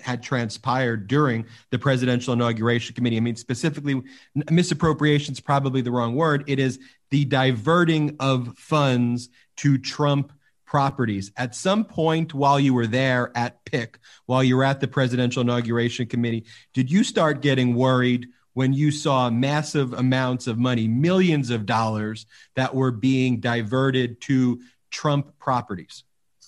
had transpired during the Presidential Inauguration Committee. I mean, specifically, misappropriation is probably the wrong word. It is the diverting of funds to Trump properties. At some point while you were there at PIC, while you were at the Presidential Inauguration Committee, did you start getting worried when you saw massive amounts of money, millions of dollars that were being diverted to Trump properties?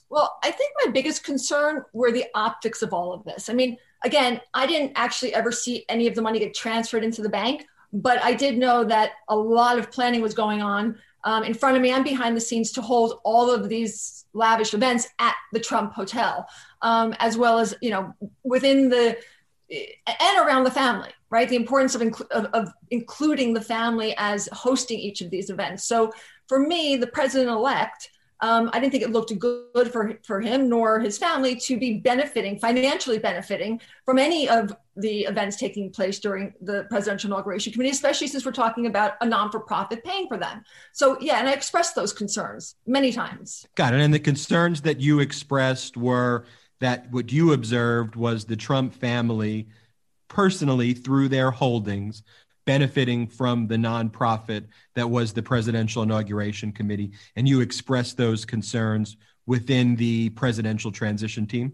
Well, I think my biggest concern were the optics of all of this. I mean, again, I didn't actually ever see any of the money get transferred into the bank, but I did know that a lot of planning was going on in front of me and behind the scenes to hold all of these lavish events at the Trump Hotel, as well as, you know, within the and around the family, right? The importance of including the family as hosting each of these events. So for me, the president-elect, I didn't think it looked good for him nor his family to be financially benefiting from any of the events taking place during the Presidential Inauguration Committee, especially since we're talking about a non-for-profit paying for them. So yeah, and I expressed those concerns many times. Got it. And the concerns that you expressed were that what you observed was the Trump family personally through their holdings benefiting from the nonprofit that was the Presidential Inauguration Committee, and you expressed those concerns within the presidential transition team?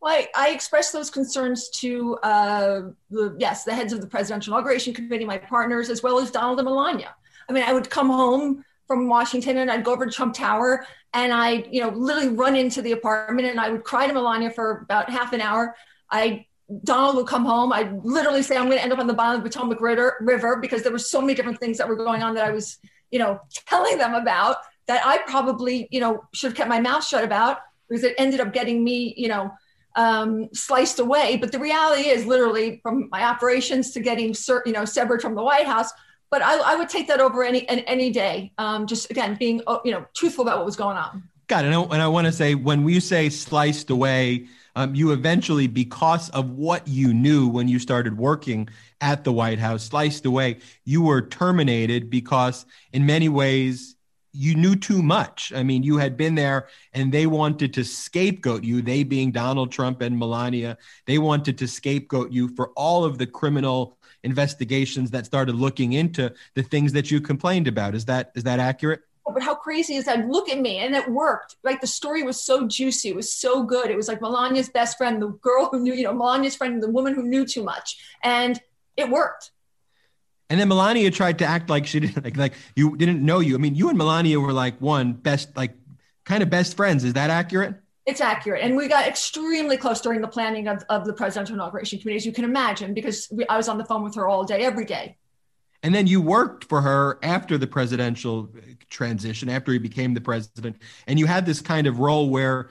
Well, I expressed those concerns to, the heads of the Presidential Inauguration Committee, my partners, as well as Donald and Melania. I mean, I would come home from Washington and I'd go over to Trump Tower and I, you know, literally run into the apartment and I would cry to Melania for about half an hour. Donald would come home. I literally say, I'm going to end up on the bottom of the Potomac River because there were so many different things that were going on that I was, you know, telling them about that I probably, you know, should have kept my mouth shut about because it ended up getting me, you know, sliced away. But the reality is literally from my operations to getting, you know, severed from the White House. But I would take that over any day. Just again, being, you know, truthful about what was going on. Got it. And I want to say, when we say sliced away, you eventually, because of what you knew when you started working at the White House, sliced away, you were terminated because in many ways you knew too much. I mean, you had been there and they wanted to scapegoat you, they being Donald Trump and Melania. They wanted to scapegoat you for all of the criminal investigations that started looking into the things that you complained about. Is that accurate? but how crazy is that? Look at me. And it worked. Like, the story was so juicy. It was so good. It was like Melania's best friend, the girl who knew, you know, Melania's friend, the woman who knew too much. And it worked. And then Melania tried to act like she didn't, like you didn't know you. I mean, you and Melania were like kind of best friends. Is that accurate? It's accurate. And we got extremely close during the planning of the Presidential Inauguration Committee, as you can imagine, because I was on the phone with her all day, every day. And then you worked for her after the presidential transition, after he became the president. And you had this kind of role where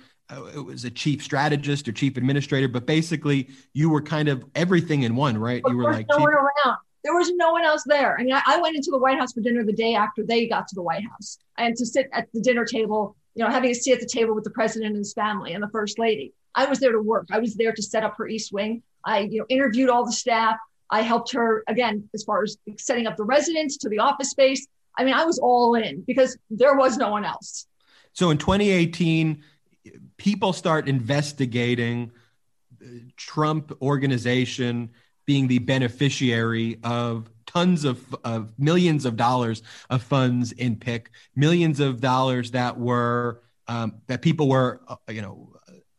it was a chief strategist or chief administrator, but basically you were kind of everything in one, right? You were like no one around. There was no one else there. I mean, I went into the White House for dinner the day after they got to the White House, and to sit at the dinner table, you know, having a seat at the table with the president and his family and the first lady. I was there to work. I was there to set up her East Wing. I, you know, interviewed all the staff. I helped her, again, as far as setting up the residence to the office space. I mean, I was all in because there was no one else. So in 2018, people start investigating Trump organization being the beneficiary of tons of millions of dollars of funds in PIC, millions of dollars that were, that people were, you know,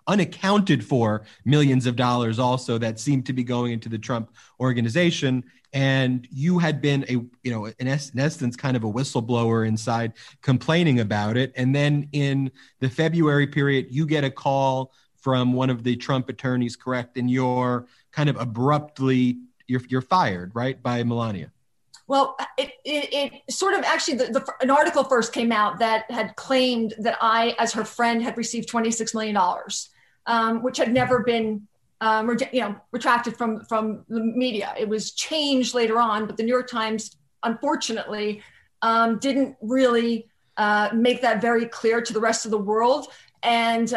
unaccounted for, millions of dollars also that seemed to be going into the Trump organization. And you had been a, you know, in essence, kind of a whistleblower inside complaining about it. And then in the February period, you get a call from one of the Trump attorneys, correct? And you're kind of abruptly, you're fired, right, by Melania? Well, it sort of actually, an article first came out that had claimed that I, as her friend, had received $26 million, which had never been retracted from the media. It was changed later on, but the New York Times, unfortunately, didn't really make that very clear to the rest of the world. And,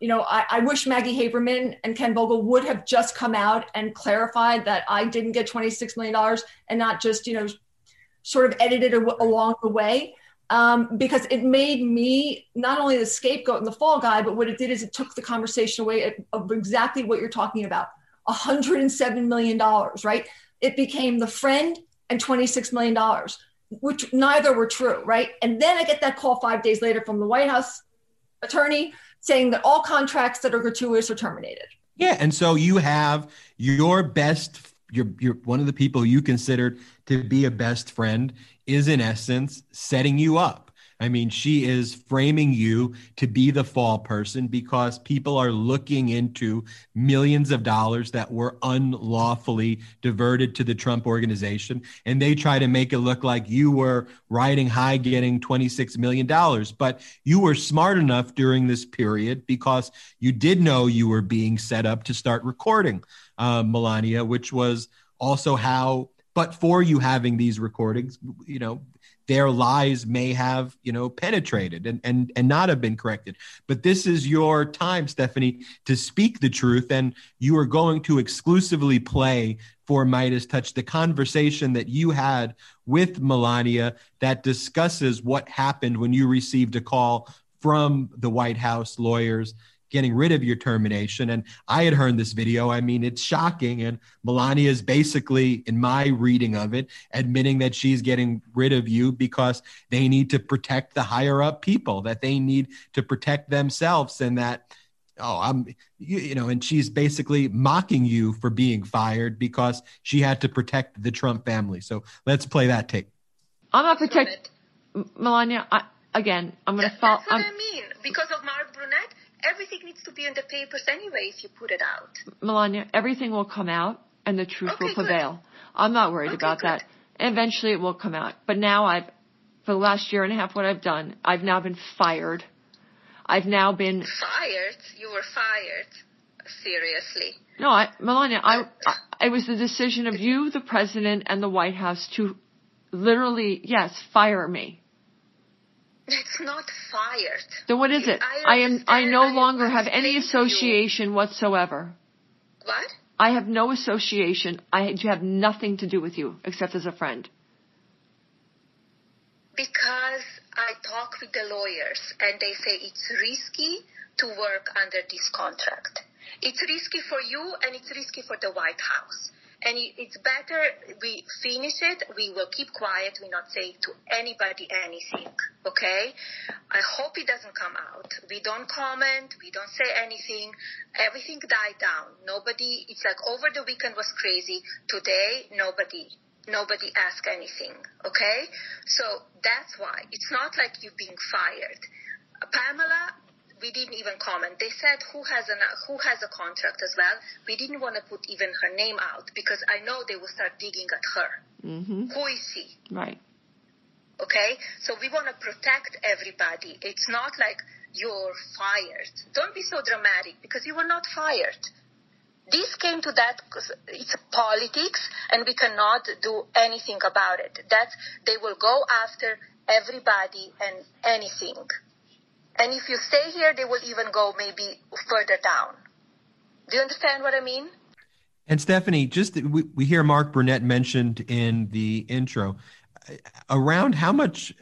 you know, I wish Maggie Haberman and Ken Vogel would have just come out and clarified that I didn't get $26 million and not just, you know, sort of edited along the way, because it made me not only the scapegoat and the fall guy, but what it did is it took the conversation away of exactly what you're talking about, $107 million, right? It became the friend and $26 million, which neither were true, right? And then I get that call 5 days later from the White House attorney saying that all contracts that are gratuitous are terminated. Yeah. And so you have your best, you're one of the people you considered to be a best friend is in essence setting you up. I mean, she is framing you to be the fall person because people are looking into millions of dollars that were unlawfully diverted to the Trump organization. And they try to make it look like you were riding high getting $26 million. But you were smart enough during this period because you did know you were being set up to start recording Melania, which was also how, but for you having these recordings, you know, their lies may have, you know, penetrated and not have been corrected. But this is your time, Stephanie, to speak the truth. And you are going to exclusively play for MeidasTouch the conversation that you had with Melania that discusses what happened when you received a call from the White House lawyers getting rid of your termination. And I had heard this video. I mean, it's shocking. And Melania is basically, in my reading of it, admitting that she's getting rid of you because they need to protect the higher up people, that they need to protect themselves, and that, and she's basically mocking you for being fired because she had to protect the Trump family. So let's play that tape. I'm not protected, Melania. I'm going to follow. That's what I mean. Because of Mark Burnett, everything needs to be in the papers anyway if you put it out. Melania, everything will come out and the truth will prevail. I'm not worried about that. Eventually it will come out. But now for the last year and a half, what I've done, I've now been fired. I've now been... Fired? You were fired? Seriously? No, Melania, it was the decision of you, the president, and the White House to literally, yes, fire me. That's not fired. Then what is it? I no longer have any association whatsoever. What? I have no association. I have nothing to do with you except as a friend. Because I talk with the lawyers and they say it's risky to work under this contract. It's risky for you and it's risky for the White House. And it's better we finish it. We will keep quiet. We not say to anybody anything, okay? I hope it doesn't come out. We don't comment. We don't say anything. Everything died down. Nobody, it's like over the weekend was crazy. Today, nobody asked anything, okay? So that's why. It's not like you being fired. Pamela, we didn't even comment. They said who has a contract as well. We didn't want to put even her name out because I know they will start digging at her. Mm-hmm. Who is she? Right. Okay? So we want to protect everybody. It's not like you're fired. Don't be so dramatic because you were not fired. This came to that because it's politics and we cannot do anything about it. They will go after everybody and anything. And if you stay here, they will even go maybe further down. Do you understand what I mean? And Stephanie, we hear Mark Burnett mentioned in the intro. Around how much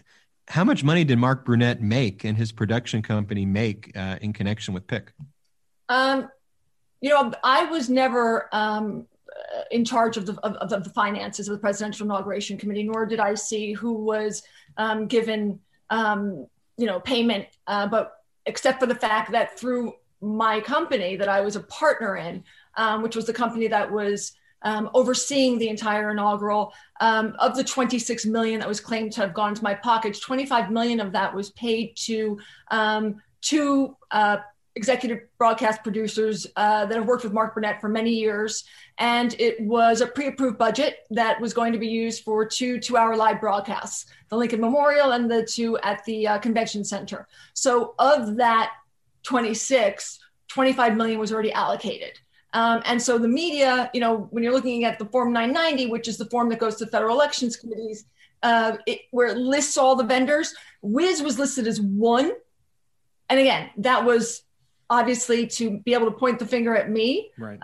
money did Mark Burnett make and his production company make in connection with PIC? I was never in charge of the finances of the Presidential Inauguration Committee, nor did I see who was given payment, but except for the fact that through my company that I was a partner in, which was the company that was overseeing the entire inaugural, of the $26 million that was claimed to have gone into my pockets, $25 million of that was paid to two executive broadcast producers that have worked with Mark Burnett for many years. And it was a pre-approved budget that was going to be used for two-hour live broadcasts, the Lincoln Memorial and the two at the convention center. So of that 26, 25 million was already allocated. And so the media, when you're looking at the Form 990, which is the form that goes to federal elections committees, where it lists all the vendors, Wiz was listed as one. And again, that was obviously to be able to point the finger at me, right.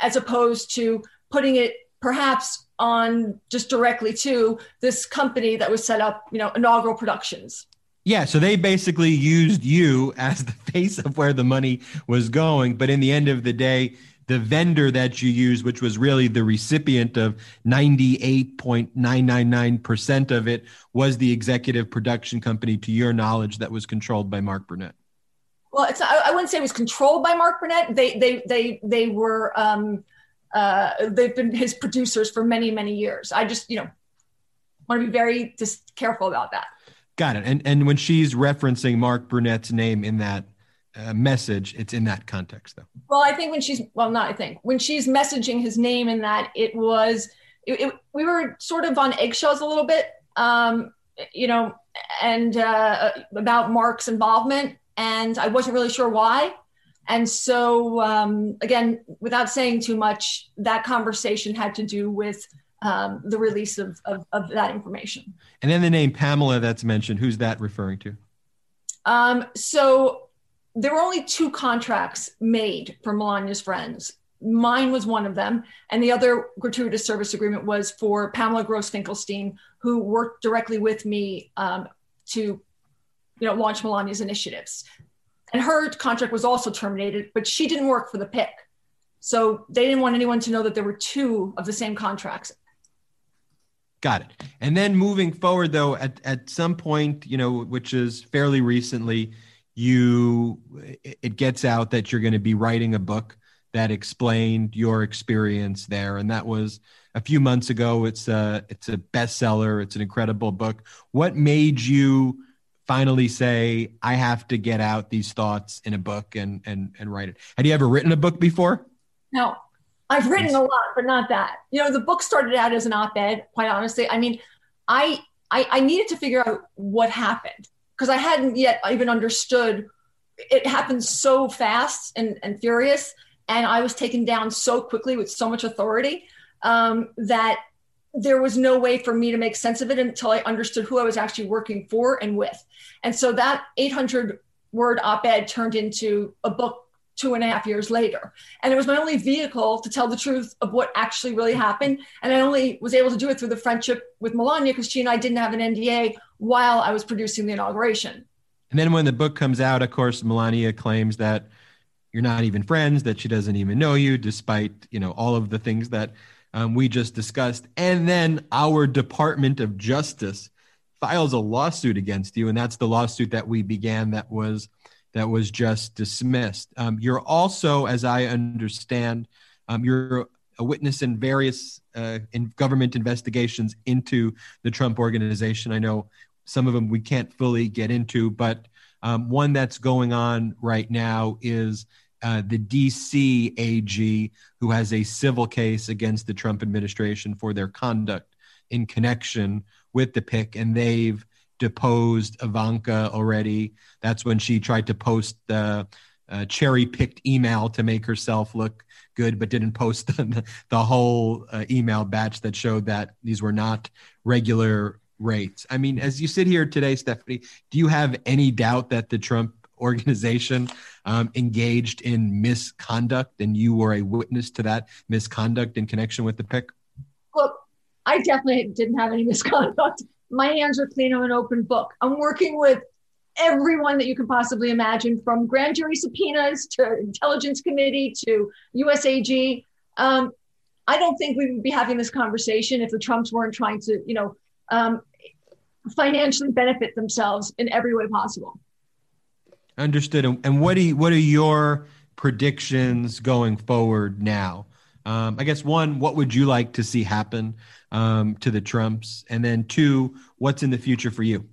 As opposed to putting it perhaps on just directly to this company that was set up, Inaugural Productions. Yeah, so they basically used you as the face of where the money was going. But in the end of the day, the vendor that you used, which was really the recipient of 98.999% of it, was the executive production company, to your knowledge, that was controlled by Mark Burnett. Well, I wouldn't say it was controlled by Mark Burnett. They were they've been his producers for many, many years. I just want to be very just careful about that. Got it. And when she's referencing Mark Burnett's name in that message, it's in that context, though. Well, I think when she's messaging his name in that, we were sort of on eggshells a little bit, and about Mark's involvement. And I wasn't really sure why. And so, again, without saying too much, that conversation had to do with the release of that information. And then the name Pamela that's mentioned, who's that referring to? So there were only two contracts made for Melania's friends. Mine was one of them. And the other gratuitous service agreement was for Pamela Gross-Finkelstein, who worked directly with me to launch Melania's initiatives. And her contract was also terminated, but she didn't work for the PIC. So they didn't want anyone to know that there were two of the same contracts. Got it. And then moving forward, though, at some point, which is fairly recently, it gets out that you're going to be writing a book that explained your experience there. And that was a few months ago. It's a bestseller. It's an incredible book. What made you finally say, I have to get out these thoughts in a book and write it? Had you ever written a book before? No, I've written a lot, but not that. The book started out as an op-ed, quite honestly. I mean, I needed to figure out what happened because I hadn't yet even understood. It happened so fast and furious, and I was taken down so quickly with so much authority that there was no way for me to make sense of it until I understood who I was actually working for and with. And so that 800-word op-ed turned into a book 2.5 years later. And it was my only vehicle to tell the truth of what actually really happened. And I only was able to do it through the friendship with Melania because she and I didn't have an NDA while I was producing the inauguration. And then when the book comes out, of course, Melania claims that you're not even friends, that she doesn't even know you, despite all of the things that we just discussed. And then our Department of Justice files a lawsuit against you. And that's the lawsuit that we began that was just dismissed. You're also, as I understand, you're a witness in various in government investigations into the Trump organization. I know some of them we can't fully get into, but one that's going on right now is the DC AG, who has a civil case against the Trump administration for their conduct in connection with the pick, and they've deposed Ivanka already. That's when she tried to post the cherry-picked email to make herself look good, but didn't post the whole email batch that showed that these were not regular rates. I mean, as you sit here today, Stephanie, do you have any doubt that the Trump organization engaged in misconduct and you were a witness to that misconduct in connection with the pick? Look, I definitely didn't have any misconduct. My hands are clean. I'm an open book. I'm working with everyone that you can possibly imagine, from grand jury subpoenas to intelligence committee to USAG. I don't think we would be having this conversation if the Trumps weren't trying to, financially benefit themselves in every way possible. Understood. And what are your predictions going forward now? I guess one, what would you like to see happen to the Trumps? And then two, what's in the future for you?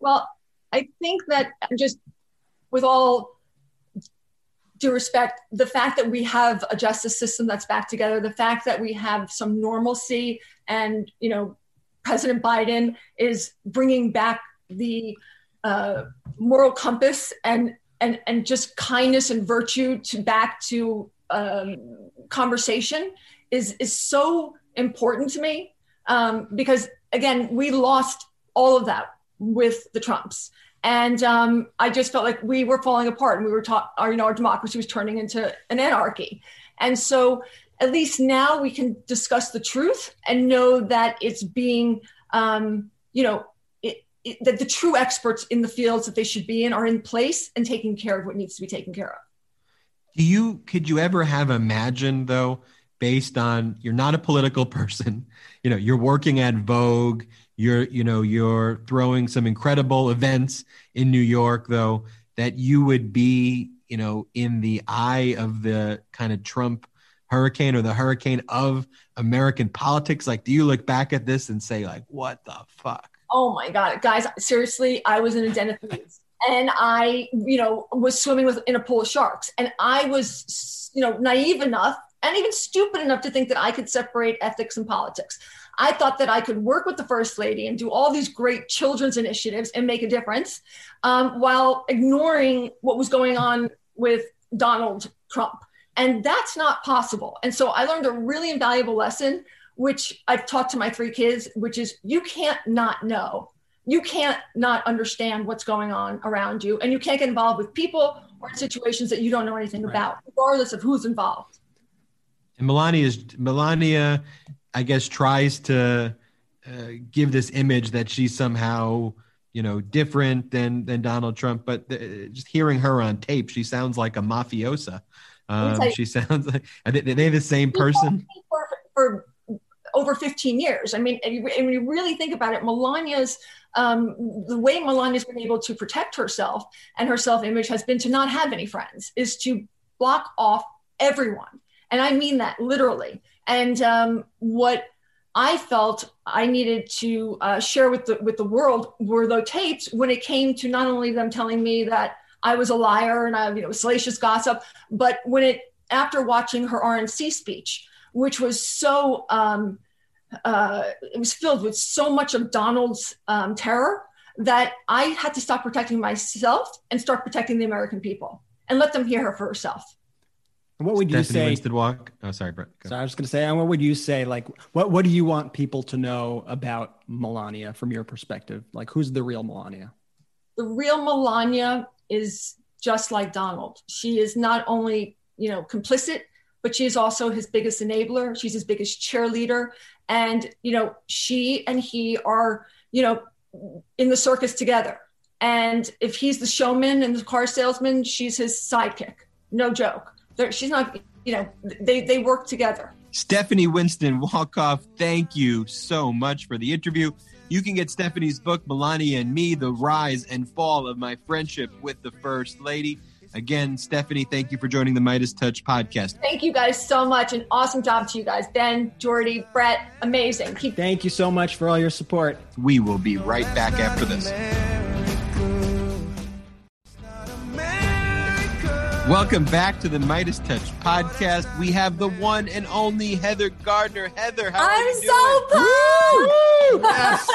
Well, I think that just with all due respect, the fact that we have a justice system that's back together, the fact that we have some normalcy and, President Biden is bringing back the moral compass and just kindness and virtue back to conversation is so important to me because, again, we lost all of that with the Trumps. And I just felt like we were falling apart and we were taught, our democracy was turning into an anarchy. And so at least now we can discuss the truth and know that it's being, that the true experts in the fields that they should be in are in place and taking care of what needs to be taken care of. Could you ever have imagined, though, based on you're not a political person, you're working at Vogue, you're throwing some incredible events in New York, though, that you would be, in the eye of the kind of Trump hurricane or the hurricane of American politics? Like, do you look back at this and say, like, what the fuck? Oh my God, guys, seriously, I was in a den of thieves. And I, was swimming in a pool of sharks. And I was, naive enough and even stupid enough to think that I could separate ethics and politics. I thought that I could work with the First Lady and do all these great children's initiatives and make a difference while ignoring what was going on with Donald Trump. And that's not possible. And so I learned a really invaluable lesson, which I've taught to my three kids, which is you can't not know. You can't not understand what's going on around you, and you can't get involved with people or situations that you don't know anything about, regardless of who's involved. And Melania, I guess, tries to give this image that she's somehow, different than Donald Trump. But just hearing her on tape, she sounds like a mafiosa. She sounds like are they the same person? For over 15 years. I mean, and when you really think about it, the way Melania's been able to protect herself and her self-image has been to not have any friends, is to block off everyone. And I mean that literally. And what I felt I needed to share with the world were the tapes when it came to not only them telling me that I was a liar and I salacious gossip, but after watching her RNC speech, which was so, it was filled with so much of Donald's terror that I had to stop protecting myself and start protecting the American people and let them hear her for herself. What would you say? Oh, sorry, Brett. So I was going to say, what would you say? Like, what do you want people to know about Melania from your perspective? Like, who's the real Melania? The real Melania is just like Donald. She is not only, complicit, but she is also his biggest enabler. She's his biggest cheerleader. And, she and he are, in the circus together. And if he's the showman and the car salesman, she's his sidekick. No joke. She's not, they work together. Stephanie Winston Wolkoff, thank you so much for the interview. You can get Stephanie's book, Melania and Me, The Rise and Fall of My Friendship with the First Lady. Again, Stephanie, thank you for joining the Meidas Touch podcast. Thank you guys so much. An awesome job to you guys. Ben, Jordy, Brett, amazing. Thank you so much for all your support. We will be right back after this. Welcome back to the Meidas Touch podcast. We have the one and only Heather Gardner. Heather, how are you doing? I'm so pumped! Yes.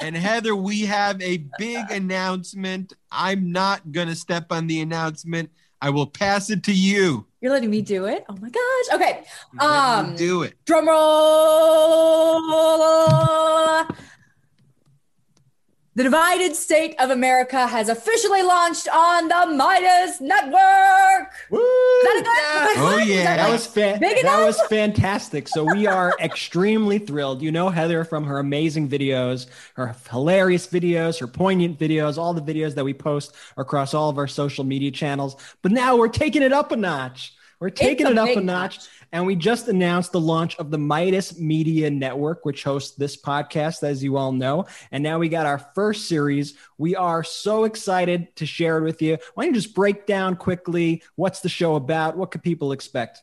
And Heather, we have a big announcement. I'm not going to step on the announcement. I will pass it to you. You're letting me do it? Oh my gosh. Okay. Do it. Drum roll. The Divided State of America has officially launched on the Meidas Network. Woo! Oh, yeah. That was fantastic. So we are extremely thrilled. You know Heather from her amazing videos, her hilarious videos, her poignant videos, all the videos that we post across all of our social media channels. But now we're taking it up a notch. We're taking it up a notch. And we just announced the launch of the Meidas Media Network, which hosts this podcast, as you all know. And now we got our first series. We are so excited to share it with you. Why don't you just break down quickly, what's the show about? What could people expect?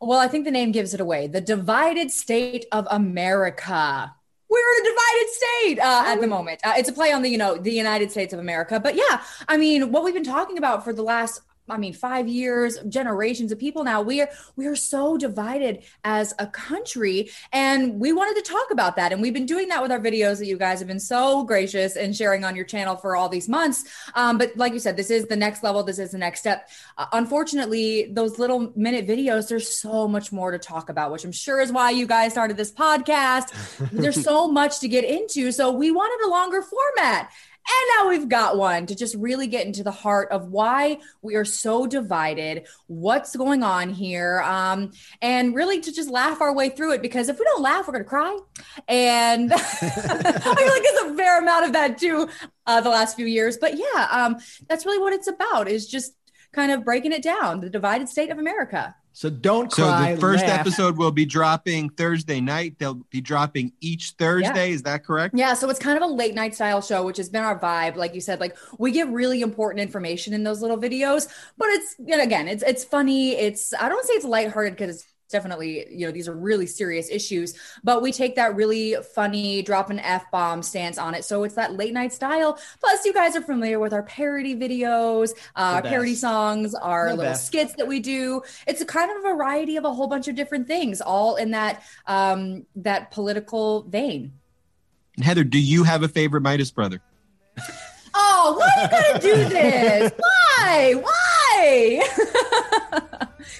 Well, I think the name gives it away. The Divided State of America. We're a divided state at the moment. It's a play on the United States of America. But yeah, I mean, what we've been talking about for the last 5 years, generations of people now, we are so divided as a country, and we wanted to talk about that. And we've been doing that with our videos that you guys have been so gracious and sharing on your channel for all these months. But like you said, this is the next level. This is the next step. Unfortunately, those little minute videos, there's so much more to talk about, which I'm sure is why you guys started this podcast. There's so much to get into. So we wanted a longer format. And now we've got one to just really get into the heart of why we are so divided, what's going on here, and really to just laugh our way through it, because if we don't laugh, we're going to cry. And I feel like there's a fair amount of that too the last few years. But yeah, that's really what it's about, is just kind of breaking it down, the Divided State of America. So don't cry. So the first episode will be dropping Thursday night. They'll be dropping each Thursday. Yeah. Is that correct? Yeah. So it's kind of a late night style show, which has been our vibe. Like you said, like we give really important information in those little videos, but it's, and again, it's funny. It's, I don't say it's lighthearted, because it's definitely, these are really serious issues, but we take that really funny drop an F-bomb stance on it. So it's that late night style. Plus you guys are familiar with our parody videos, our parody songs, our little skits that we do. It's a kind of a variety of a whole bunch of different things, all in that, that political vein. And Heather, do you have a favorite Meidas brother? Oh, why are you going to do this? Why?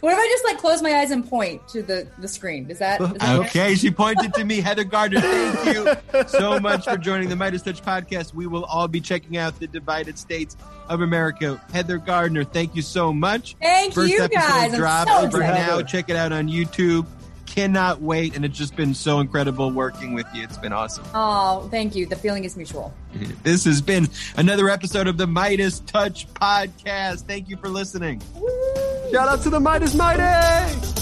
What if I just close my eyes and point to the screen? Is that okay? She pointed to me. Heather Gardner, thank you so much for joining the Meidas Touch podcast. We will all be checking out the Divided States of America. Heather Gardner, thank you so much. Thank you guys. Now check it out on YouTube. Cannot wait. And it's just been so incredible working with you. It's been awesome. Oh, thank you. The feeling is mutual. This has been another episode of the Meidas Touch podcast. Thank you for listening. Woo. Shout out to the Meidas Mighty!